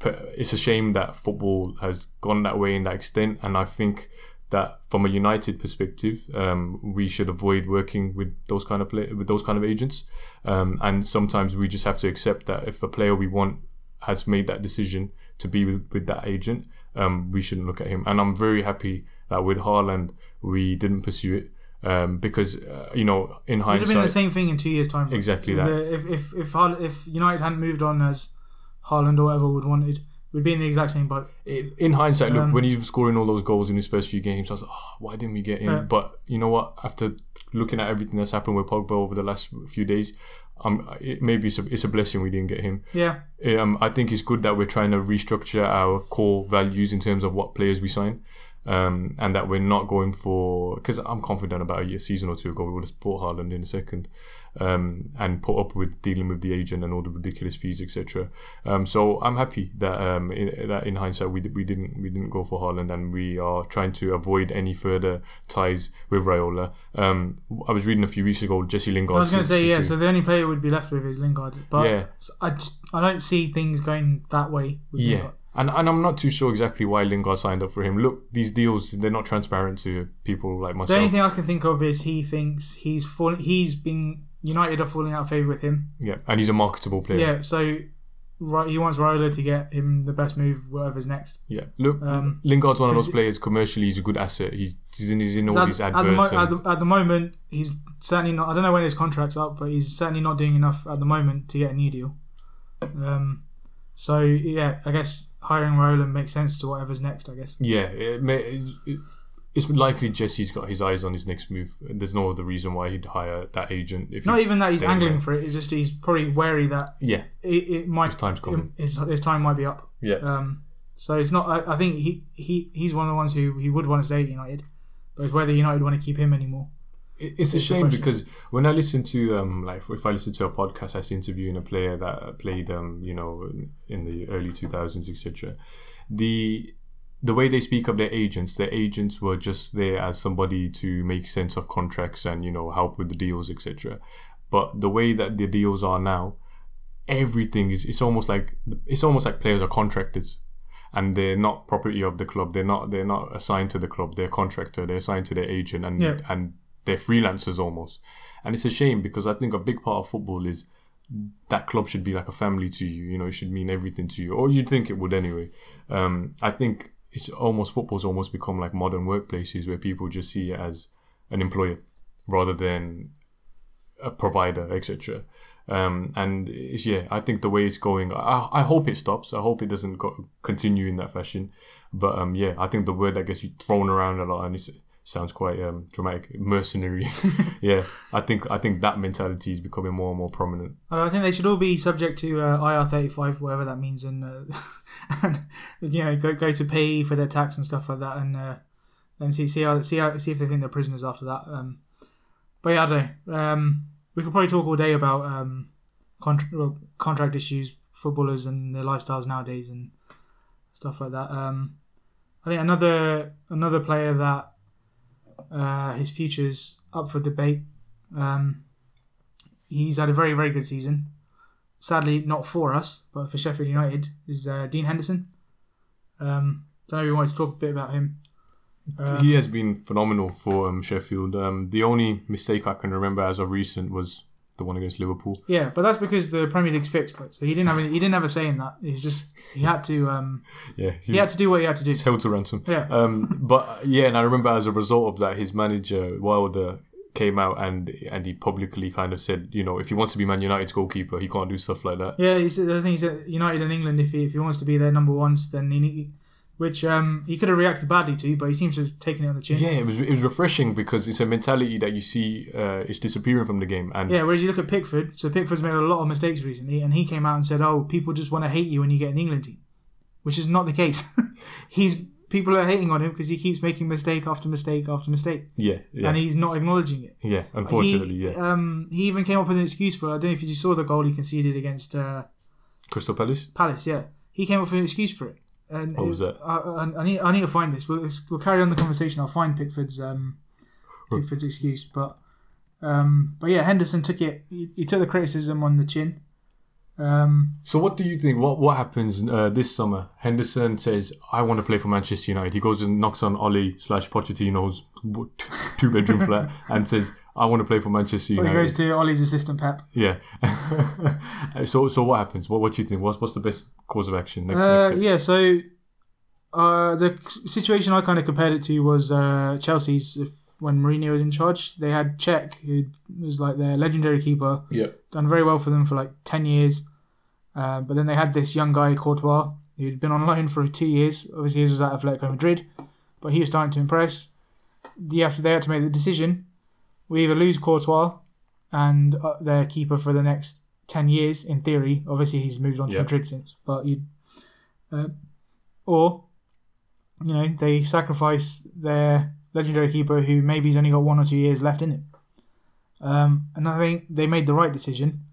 It's a shame that football has gone that way in that extent, and I think that from a United perspective, we should avoid working with those kind of agents, and sometimes we just have to accept that if a player we want has made that decision to be with that agent, we shouldn't look at him. And I'm very happy that with Haaland, we didn't pursue it, because, in hindsight... It would have been the same thing in 2 years' time. Exactly that. If United hadn't moved on as Haaland or whatever would wanted, we'd be in the exact same boat. In hindsight, look, when he was scoring all those goals in his first few games, I was like, why didn't we get him? But you know what? After looking at everything that's happened with Pogba over the last few days, maybe it's a blessing we didn't get him. Yeah. I think it's good that we're trying to restructure our core values in terms of what players we sign, and that we're not going for... Because I'm confident about a season or two ago, we would have bought Haaland in a second and put up with dealing with the agent and all the ridiculous fees, etc. So I'm happy that in hindsight, we didn't go for Haaland, and we are trying to avoid any further ties with Raiola. I was reading a few weeks ago, Jesse Lingard... I was going to say, so the only player we'd be left with is Lingard. But yeah. I don't see things going that way with Lingard. And I'm not too sure exactly why Lingard signed up for him. Look, these deals, they're not transparent to people like myself. The only thing I can think of is he thinks United are falling out of favour with him. Yeah, and he's a marketable player. Yeah, so he wants Raiola to get him the best move, whatever's next. Yeah, look, Lingard's one of those players. Commercially, he's a good asset. He's in all these adverts. At the moment, he's certainly not... I don't know when his contract's up, but he's certainly not doing enough at the moment to get a new deal. I guess... hiring Roland makes sense to whatever's next, I guess. Yeah, it's likely Jesse's got his eyes on his next move. There's no other reason why he'd hire that agent. Not even that he's angling for it. It's just he's probably wary that it might, his time's coming. His time might be up. Yeah. So it's not. I think he's one of the ones who he would want to stay at United, but it's whether United want to keep him anymore. It's a shame, because when I listen to if I listen to a podcast, I see interviewing a player that played in the early 2000s, etc. The way they speak of their agents were just there as somebody to make sense of contracts and help with the deals, etc. But the way that the deals are now, everything is it's almost like players are contractors. And they're not property of the club. They're not assigned to the club. They're a contractor. They're assigned to their agent, and they're freelancers almost. And it's a shame, because I think a big part of football is that club should be like a family to you. It should mean everything to you, or you'd think it would anyway. I think football's almost become like modern workplaces where people just see it as an employer rather than a provider, etc. I think the way it's going, I hope it stops. I hope it doesn't continue in that fashion. But I think the word that gets you thrown around a lot, and it's Sounds quite dramatic. Mercenary. Yeah, I think that mentality is becoming more and more prominent. I think they should all be subject to IR35, whatever that means, and you know, go to pay for their tax and stuff like that, and see if they think they're prisoners after that. But yeah, I don't know. We could probably talk all day about contract issues, footballers and their lifestyles nowadays and stuff like that. I think another player that. His future's up for debate. He's had a very, very good season. Sadly, not for us, but for Sheffield United, is Dean Henderson. I know we wanted to talk a bit about him. He has been phenomenal for Sheffield. The only mistake I can remember as of recent was the one against Liverpool. Yeah, but that's because the Premier League's fixed, right? So he didn't have a say in that. He had to do what he had to do. He's held to ransom. Yeah. And I remember as a result of that, his manager Wilder came out and he publicly kind of said, you know, if he wants to be Man United's goalkeeper, he can't do stuff like that. Yeah, the thing is that United and England, if he wants to be their number ones, then he could have reacted badly to, but he seems to have taken it on the chin. Yeah, it was refreshing because it's a mentality that you see is disappearing from the game. And yeah, whereas you look at Pickford, so Pickford's made a lot of mistakes recently, and he came out and said, "Oh, people just want to hate you when you get an England team," which is not the case. People are hating on him because he keeps making mistake after mistake after mistake. Yeah, yeah. And he's not acknowledging it. Yeah, unfortunately. He even came up with an excuse for, I don't know if you saw the goal he conceded against Crystal Palace. Palace, yeah. He came up with an excuse for it. And what was that? I need to find this. We'll carry on the conversation. I'll find Pickford's excuse. But yeah, Henderson took it. He took the criticism on the chin. So what do you think? What happens this summer? Henderson says, "I want to play for Manchester United." He goes and knocks on Ollie/Pochettino's 2-bedroom flat and says, "I want to play for Manchester United." He goes to Ollie's assistant, Pep. Yeah. So what happens? What do you think? What's the best course of action next? Yeah. So the situation I kind of compared it to was Chelsea's when Mourinho was in charge. They had Cech, who was like their legendary keeper. Yeah. Done very well for them for like 10 years, but then they had this young guy Courtois who'd been on loan for 2 years. Obviously, his was at Atletico Madrid, but he was starting to impress. They had to make the decision. We either lose Courtois and their keeper for the next 10 years, in theory. Obviously, he's moved on to Madrid since. But they sacrifice their legendary keeper who maybe has only got 1 or 2 years left in it. And I think they made the right decision.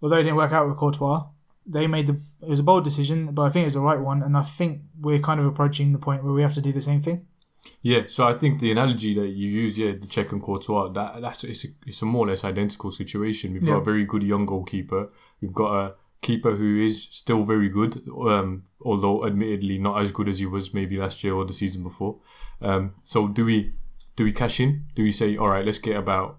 Although it didn't work out with Courtois, it was a bold decision, but I think it was the right one. And I think we're kind of approaching the point where we have to do the same thing. Yeah, so I think the analogy that you use, the Czech and Courtois, it's a more or less identical situation. We've got a very good young goalkeeper. We've got a keeper who is still very good, although admittedly not as good as he was maybe last year or the season before. So do we cash in? Do we say, all right, let's get about...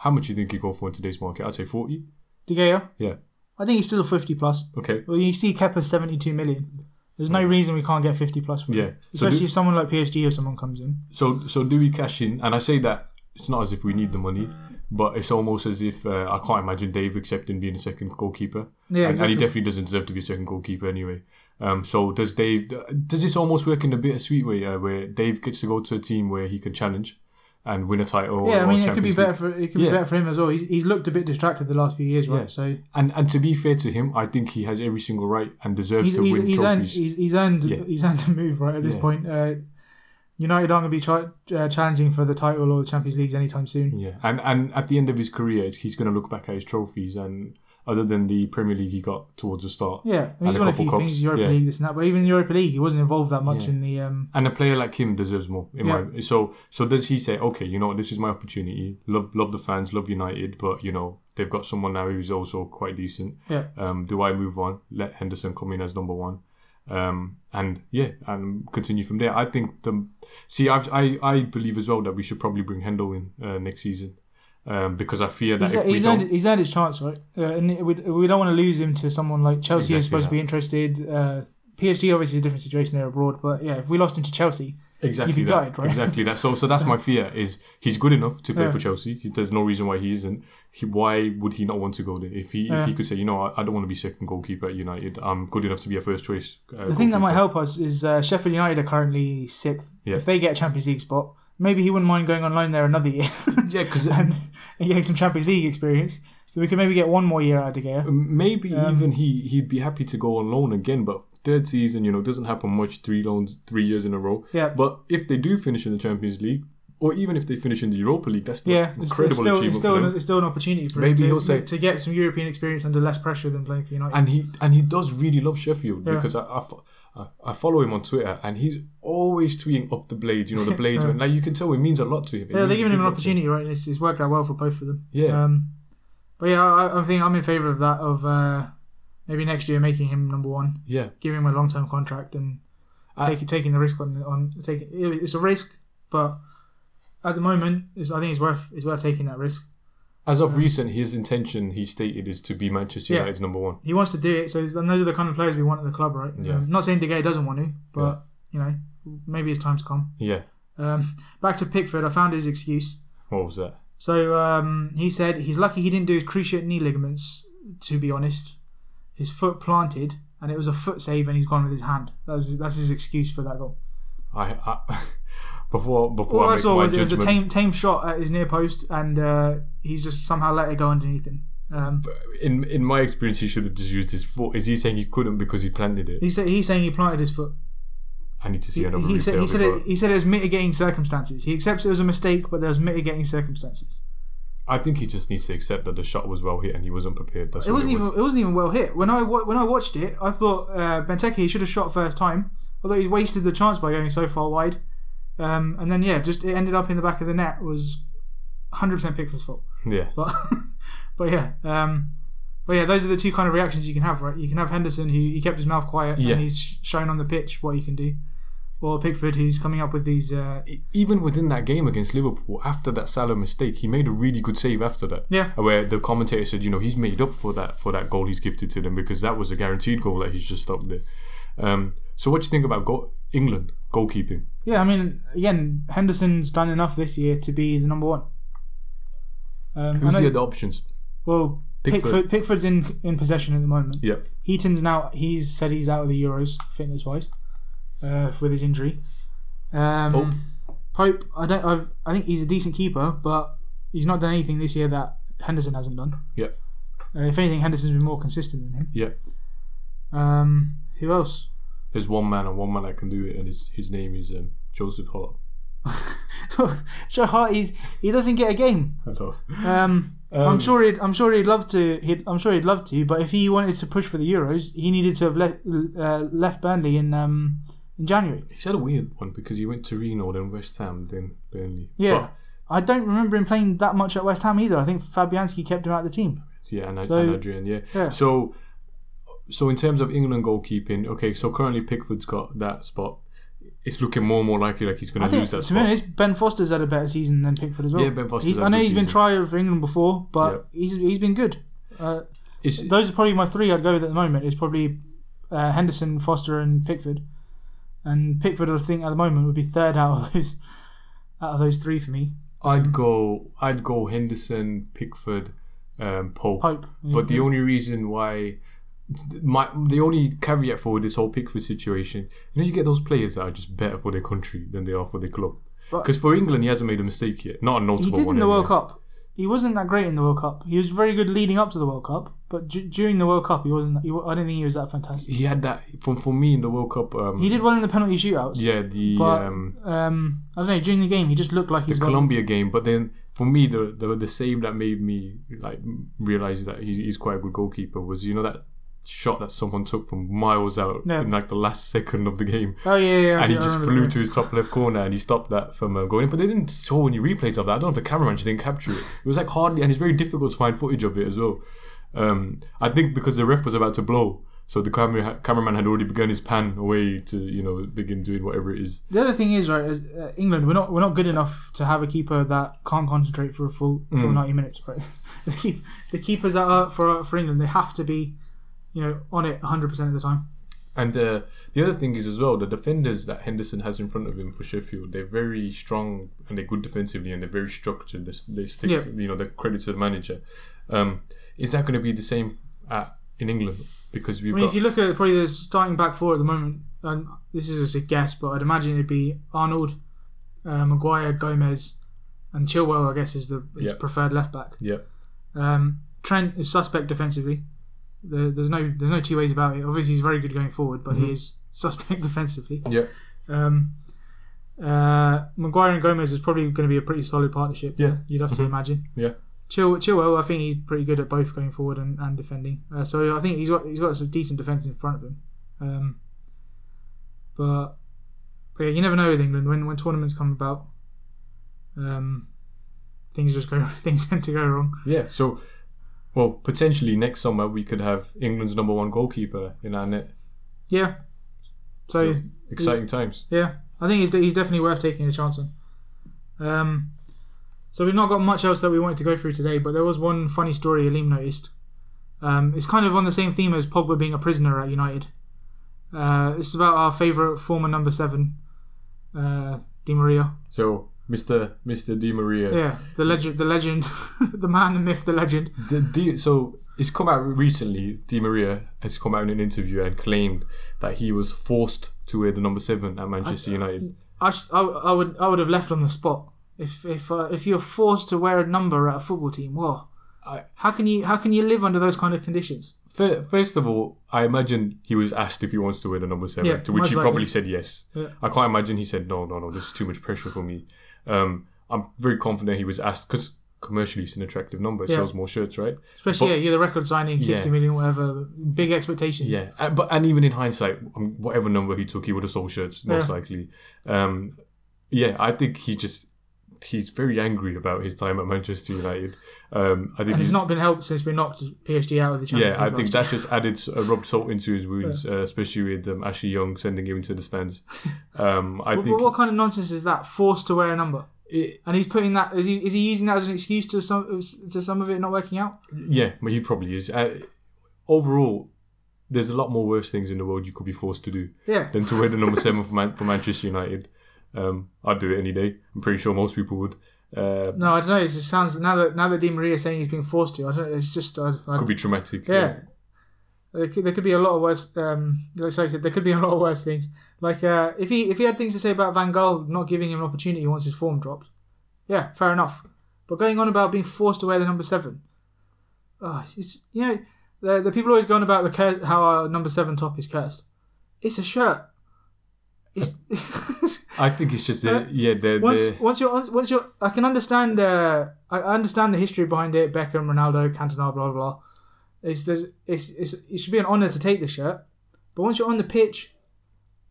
how much do you think you go for in today's market? I'd say 40. De Gea? Yeah. I think he's still 50 plus. Okay. Well, you see Kepa's 72 million. There's no reason we can't get 50 plus from him. Especially if someone like PSG or someone comes in. So do we cash in? And I say that it's not as if we need the money, but it's almost as if I can't imagine Dave accepting being a second goalkeeper. Yeah, and he definitely doesn't deserve to be a second goalkeeper anyway. So does Dave? Does this almost work in a bittersweet way where Dave gets to go to a team where he can challenge and win a title? Yeah, I mean, it could be better for him as well. He's looked a bit distracted the last few years, right? Yeah. So and to be fair to him, I think he has every single right and deserves to win trophies. He's earned a move, right? At this point, United aren't going to be challenging for the title or the Champions Leagues anytime soon. Yeah, and at the end of his career, he's going to look back at his trophies, and other than the Premier League he got towards the start, and he's won a few things, Europa League, this and that, but even the Europa League, he wasn't involved that much in the. And a player like him deserves more. So does he say, okay, you know, this is my opportunity. Love the fans, love United, but you know they've got someone now who's also quite decent. Yeah. Do I move on? Let Henderson come in as number one. And continue from there. I think I believe as well that we should probably bring Hendo in next season because I fear that he's earned his chance, right? And we don't want to lose him to someone like Chelsea who's supposed to be interested. PSG obviously is a different situation, they're abroad, but yeah, if we lost him to Chelsea, exactly, you'd be gutted, right? Exactly that. So that's my fear is he's good enough to play for Chelsea. There's no reason why he isn't. Why would he not want to go there? If he could say, you know, I don't want to be second goalkeeper at United. I'm good enough to be a first choice. The thing that might help us is Sheffield United are currently 6th. Yeah. If they get a Champions League spot, Maybe he wouldn't mind going on loan there another year. Yeah, because he had some Champions League experience. So we could maybe get one more year out of De Gea. Maybe even he'd be happy to go on loan again. But third season, you know, doesn't happen much. 3 years in a row. Yeah. But if they do finish in the Champions League, or even if they finish in the Europa League, that's incredible, it's still achievement. It's still an opportunity for maybe him to get some European experience under less pressure than playing for United. And he does really love Sheffield because I follow him on Twitter and he's always tweeting up the Blades. You know, the Blades. Yeah. Like you can tell it means a lot to him. Yeah, they're giving him an opportunity, right? And it's worked out well for both of them. Yeah. But yeah, I think I'm in favour of that. Of maybe next year making him number one. Yeah. Giving him a long term contract and taking the risk on. It's a risk, but at the moment, I think it's worth taking that risk. As of recent, his intention, he stated, is to be Manchester United's number one. He wants to do it, and those are the kind of players we want at the club, right? Yeah. I'm not saying De Gea doesn't want to, but you know, maybe his time's come. Yeah. Back to Pickford, I found his excuse. What was that? So he said he's lucky he didn't do his cruciate knee ligaments. To be honest, his foot planted, and it was a foot save, and he's gone with his hand. That's his excuse for that goal. Before all I saw was judgment, it was a tame shot at his near post, and he's just somehow let it go underneath him. In my experience, he should have just used his foot. Is he saying he couldn't because he planted it? He's saying he planted his foot. I need to see another replay. He said it was mitigating circumstances. He accepts it was a mistake, but there was mitigating circumstances. I think he just needs to accept that the shot was well hit and he wasn't prepared. It wasn't even well hit. When I watched it, I thought Benteke should have shot first time. Although he wasted the chance by going so far wide. And then just it ended up in the back of the net. Was 100% Pickford's fault. Yeah. But those are the two kind of reactions you can have, right? You can have Henderson, who he kept his mouth quiet and he's shown on the pitch what he can do, or Pickford, who's coming up with these. Even within that game against Liverpool, after that Salah mistake, he made a really good save after that. Yeah. Where the commentator said, you know, he's made up for that goal he's gifted to them because that was a guaranteed goal that he's just stopped there. So what do you think about England goalkeeping? Yeah, I mean, again, Henderson's done enough this year to be the number one. Who's the other options? Well, Pickford's in possession at the moment. Yep. Heaton's now, he's said he's out of the Euros, fitness-wise, with his injury. Pope, I think he's a decent keeper, but he's not done anything this year that Henderson hasn't done. Yep. If anything, Henderson's been more consistent than him. Yep. Who else? There's one man that can do it, and his name is Joseph Hart. So Hart, he doesn't get a game. I'm sure he'd love to. But if he wanted to push for the Euros, he needed to have left Burnley in January. He's had a weird one because he went to Reno, then West Ham, then Burnley. Yeah, but I don't remember him playing that much at West Ham either. I think Fabianski kept him out of the team. Yeah, and Adrian. Yeah. So in terms of England goalkeeping, okay, so currently Pickford's got that spot. It's looking more and more likely like he's going to lose that spot. To be honest, Ben Foster's had a better season than Pickford as well. Yeah, Ben Foster's had a better season. I know he's been trying for England before, but he's been good. Those are probably my three I'd go with at the moment. It's probably Henderson, Foster and Pickford. And Pickford, I think, at the moment would be third out of those three for me. I'd go Henderson, Pickford, Pope. But the only reason why... The only caveat for this whole Pickford situation, you know, you get those players that are just better for their country than they are for their club. Because for England, he hasn't made a mistake yet. Not a notable one. He did in the World Cup. He wasn't that great in the World Cup. He was very good leading up to the World Cup, but during the World Cup, he wasn't. I don't think he was that fantastic. He had that for me in the World Cup. He did well in the penalty shootouts. Yeah, I don't know. During the game, he just looked like he's the Colombia game, but then. For me, the save that made me like realise that he's quite a good goalkeeper was, you know, that shot that someone took from miles out in like the last second of the game. Oh yeah. And he just flew to his top left corner and he stopped that from going in. But they didn't show any replays of that. I don't know if the cameraman just didn't capture it. It was like hardly, and it's very difficult to find footage of it as well. I think because the ref was about to blow. So the cameraman had already begun his pan away to, you know, begin doing whatever it is. The other thing is, right, is England, we're not good enough to have a keeper that can't concentrate for a full 90 minutes. Right? The keepers that are for England, they have to be, you know, on it 100% of the time. And the other thing is as well, the defenders that Henderson has in front of him for Sheffield, they're very strong and they're good defensively and they're very structured. They stick, you know, the credit to the manager. Is that going to be the same in England? Because if you look at probably the starting back four at the moment, and this is just a guess, but I'd imagine it'd be Arnold, Maguire, Gomez, and Chilwell, I guess, is his preferred left back. Yeah. Trent is suspect defensively. There's no two ways about it. Obviously, he's very good going forward, but he is suspect defensively. Yeah. Maguire and Gomez is probably going to be a pretty solid partnership. Yeah. You'd have to imagine. Yeah. Chilwell, I think he's pretty good at both going forward and defending. So I think he's got some decent defence in front of him. But yeah, you never know with England when tournaments come about. Things tend to go wrong. Yeah. So, well, potentially next summer we could have England's number one goalkeeper in our net. Yeah. So exciting times. Yeah, I think he's definitely worth taking a chance on. So we've not got much else that we wanted to go through today, but there was one funny story Aleem noticed. It's kind of on the same theme as Pogba being a prisoner at United. It's about our favourite former number 7, Di Maria. So Mr. Di Maria. Yeah, the legend, the man, the myth, the legend. So it's come out recently. Di Maria has come out in an interview and claimed that he was forced to wear the number 7 at Manchester United. I would have left on the spot if you're forced to wear a number at a football team. Wow, how can you live under those kind of conditions? First of all, I imagine he was asked if he wants to wear the number 7, to which he probably said yes. Yeah. I can't imagine he said, no, this is too much pressure for me. I'm very confident he was asked, because commercially it's an attractive number. It sells more shirts, right? Especially, you're the record signing, 60 million, whatever, big expectations. Yeah, and even in hindsight, whatever number he took, he would have sold shirts, most likely. I think he's very angry about his time at Manchester United. I think he's not been helped since we knocked PSG out of the Champions League. Yeah, I think that's just added rubbed salt into his wounds, especially with Ashley Young sending him into the stands. But what kind of nonsense is that? Forced to wear a number, and he's putting that. Is he using that as an excuse to some of it not working out? Yeah, well, he probably is. Overall, there's a lot more worse things in the world you could be forced to do than to wear the number 7 for Manchester United. I'd do it any day. I'm pretty sure most people would. No, I don't know. It just sounds, now that Di Maria is saying he's being forced to, I don't know. It's just could be traumatic. Yeah. There could be a lot of worse. Like I said, there could be a lot of worse things. Like if he had things to say about Van Gaal not giving him an opportunity once his form dropped, yeah, fair enough. But going on about being forced to wear the number 7, the people always going about how our number 7 top is cursed. It's a shirt. I think it's just once you're I can understand the history behind it. Beckham, Ronaldo, Cantona, blah blah blah. It should be an honour to take the shirt, but once you're on the pitch,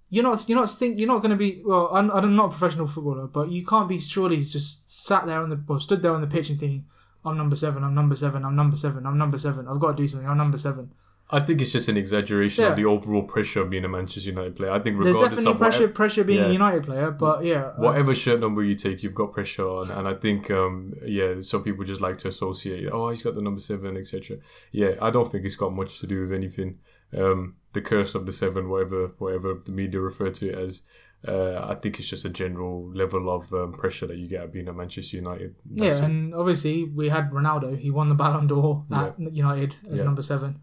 you're not going to be. Well, I'm not a professional footballer, but you can't be surely just stood there on the pitch and thinking, I'm number 7, I'm number 7, I'm number 7, I'm number 7. I've got to do something. I'm number 7. I think it's just an exaggeration of the overall pressure of being a Manchester United player. I think regardless, there's definitely pressure being a United player, but whatever shirt number you take, you've got pressure on. And I think some people just like to associate, he's got the number 7, etc. Yeah, I don't think it's got much to do with anything. The curse of the 7, whatever the media refer to it as. I think it's just a general level of pressure that you get at being at Manchester United. That's and obviously we had Ronaldo. He won the Ballon d'Or at United as number 7.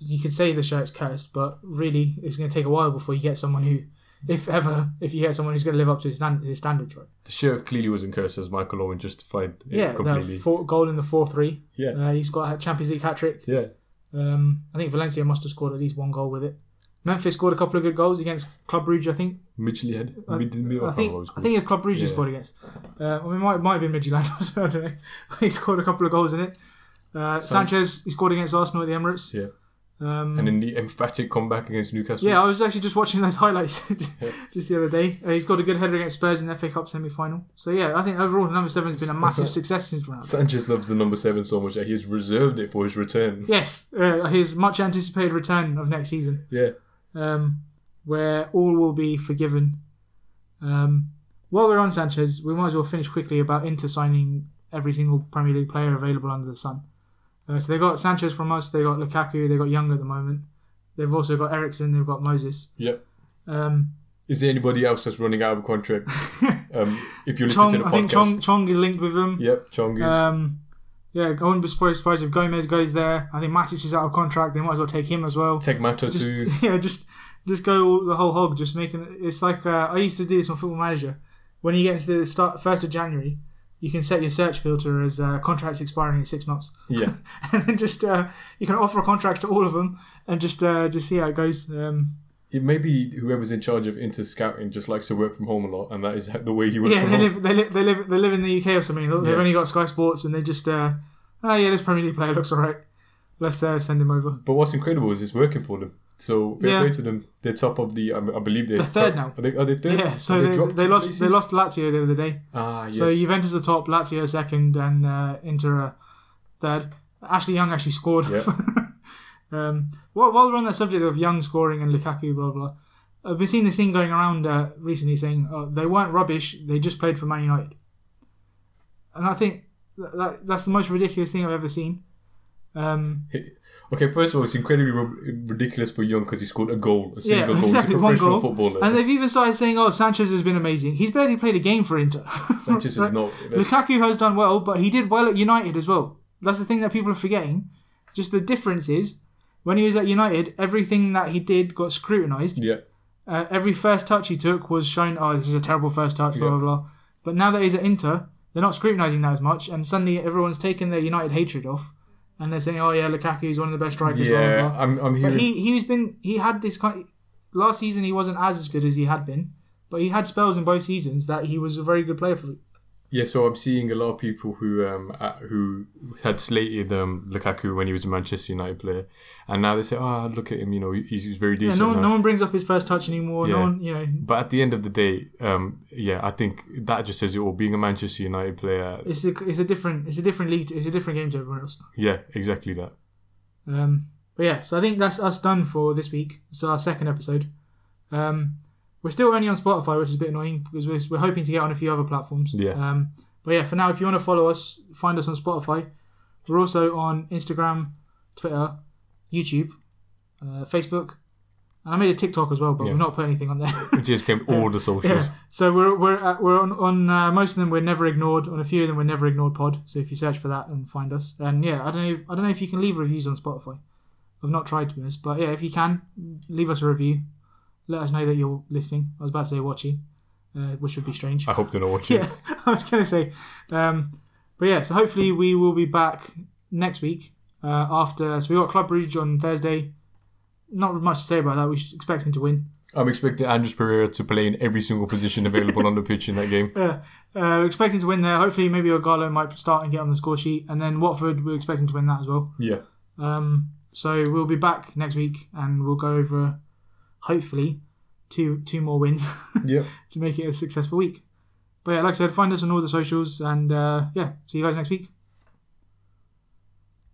You could say the shirt's cursed, but really it's going to take a while before you get someone who, if you get someone who's going to live up to his standards, right? The shirt clearly wasn't cursed, as Michael Owen justified it completely. Goal in the 4-3. Yeah. He's got a Champions League hat-trick. Yeah. I think Valencia must have scored at least one goal with it. Memphis scored a couple of good goals against Club Brugge, I think. Midtjylland. I think it's Club Brugge he scored against. It might have been Midtjylland. I don't know. He scored a couple of goals in it. Sanchez, he scored against Arsenal at the Emirates. Yeah. And in the emphatic comeback against Newcastle. Yeah, I was actually just watching those highlights just the other day. He's got a good header against Spurs in the FA Cup semi-final. So I think overall the number 7 has been a massive success since Ronaldo. Sanchez loves the number 7 so much that he has reserved it for his return. Yes, his much anticipated return of next season. Yeah, where all will be forgiven. While we're on Sanchez, we might as well finish quickly about Inter signing every single Premier League player available under the sun. So they got Sanchez from us, they got Lukaku, they got Young at the moment. They've also got Eriksen, they've got Moses. Yep. Is there anybody else that's running out of contract? If you listen to the podcast, I think Chong is linked with them. Yep, Chong is. I wouldn't be surprised if Gomez goes there. I think Matic is out of contract. They might as well take him as well. Take Mata too. Yeah, just go the whole hog. Just making it's like I used to do this on Football Manager. when you get to the start 1st of January, you can set your search filter as contracts expiring in 6 months. Yeah. And then just you can offer contracts to all of them and just see how it goes. Maybe whoever's in charge of inter scouting just likes to work from home a lot, and that is the way you work. Yeah, from they home. They live in the UK or something. They've only got Sky Sports, and they just this Premier League player looks all right. Let's send him over. But what's incredible is it's working for them. So fair play to them. They're top of the. I believe they're third now. Are they third? Yeah. So they lost Lazio the other day. Ah, yes. So Juventus are top, Lazio second, and Inter third. Ashley Young actually scored. Yeah. While we're on that subject of Young scoring and Lukaku, blah blah, I've been seeing this thing going around recently saying they weren't rubbish. They just played for Man United, and I think that's the most ridiculous thing I've ever seen. Okay, first of all, it's incredibly ridiculous for Young because he scored a goal, a single goal. Exactly, he's a professional footballer. And they've even started saying, Sanchez has been amazing. He's barely played a game for Inter. Sanchez is not. Lukaku has done well, but he did well at United as well. That's the thing that people are forgetting. Just the difference is, when he was at United, everything that he did got scrutinised. Yeah. Every first touch he took was shown, this is a terrible first touch, blah, blah, blah. But now that he's at Inter, they're not scrutinising that as much, and suddenly everyone's taken their United hatred off. And they're saying, Lukaku is one of the best strikers. Yeah, blah, blah. I'm hearing. But he had this kind. Last season he wasn't as good as he had been, but he had spells in both seasons that he was a very good player for. Yeah, so I'm seeing a lot of people who had slated Lukaku when he was a Manchester United player, and now they say, look at him, he's very decent. Yeah, no one brings up his first touch anymore. Yeah. No one, But at the end of the day, I think that just says it all. Being a Manchester United player, it's a different league. It's a different game to everyone else. Yeah, exactly that. So I think that's us done for this week. It's our second episode. We're still only on Spotify, which is a bit annoying because we're hoping to get on a few other platforms. Yeah. For now, if you want to follow us, find us on Spotify. We're also on Instagram, Twitter, YouTube, Facebook, and I made a TikTok as well, but we've not put anything on there. We just came all the socials. Yeah. So we're on most of them. We're Never Ignored. On a few of them, we're Never Ignored Pod. So if you search for that and find us, and I don't know if you can leave reviews on Spotify. I've not tried to be honest, but if you can, leave us a review. Let us know that you're listening. I was about to say watching, which would be strange. I hope they're not watching. Yeah, I was going to say. So hopefully we will be back next week. So we got Club Brugge on Thursday. Not much to say about that. We should expect him to win. I'm expecting Andres Pereira to play in every single position available on the pitch in that game. Yeah, we're expecting to win there. Hopefully maybe Ighalo might start and get on the score sheet. And then Watford, we're expecting to win that as well. Yeah. So we'll be back next week and we'll go over... hopefully, two more wins to make it a successful week. But like I said, find us on all the socials and see you guys next week.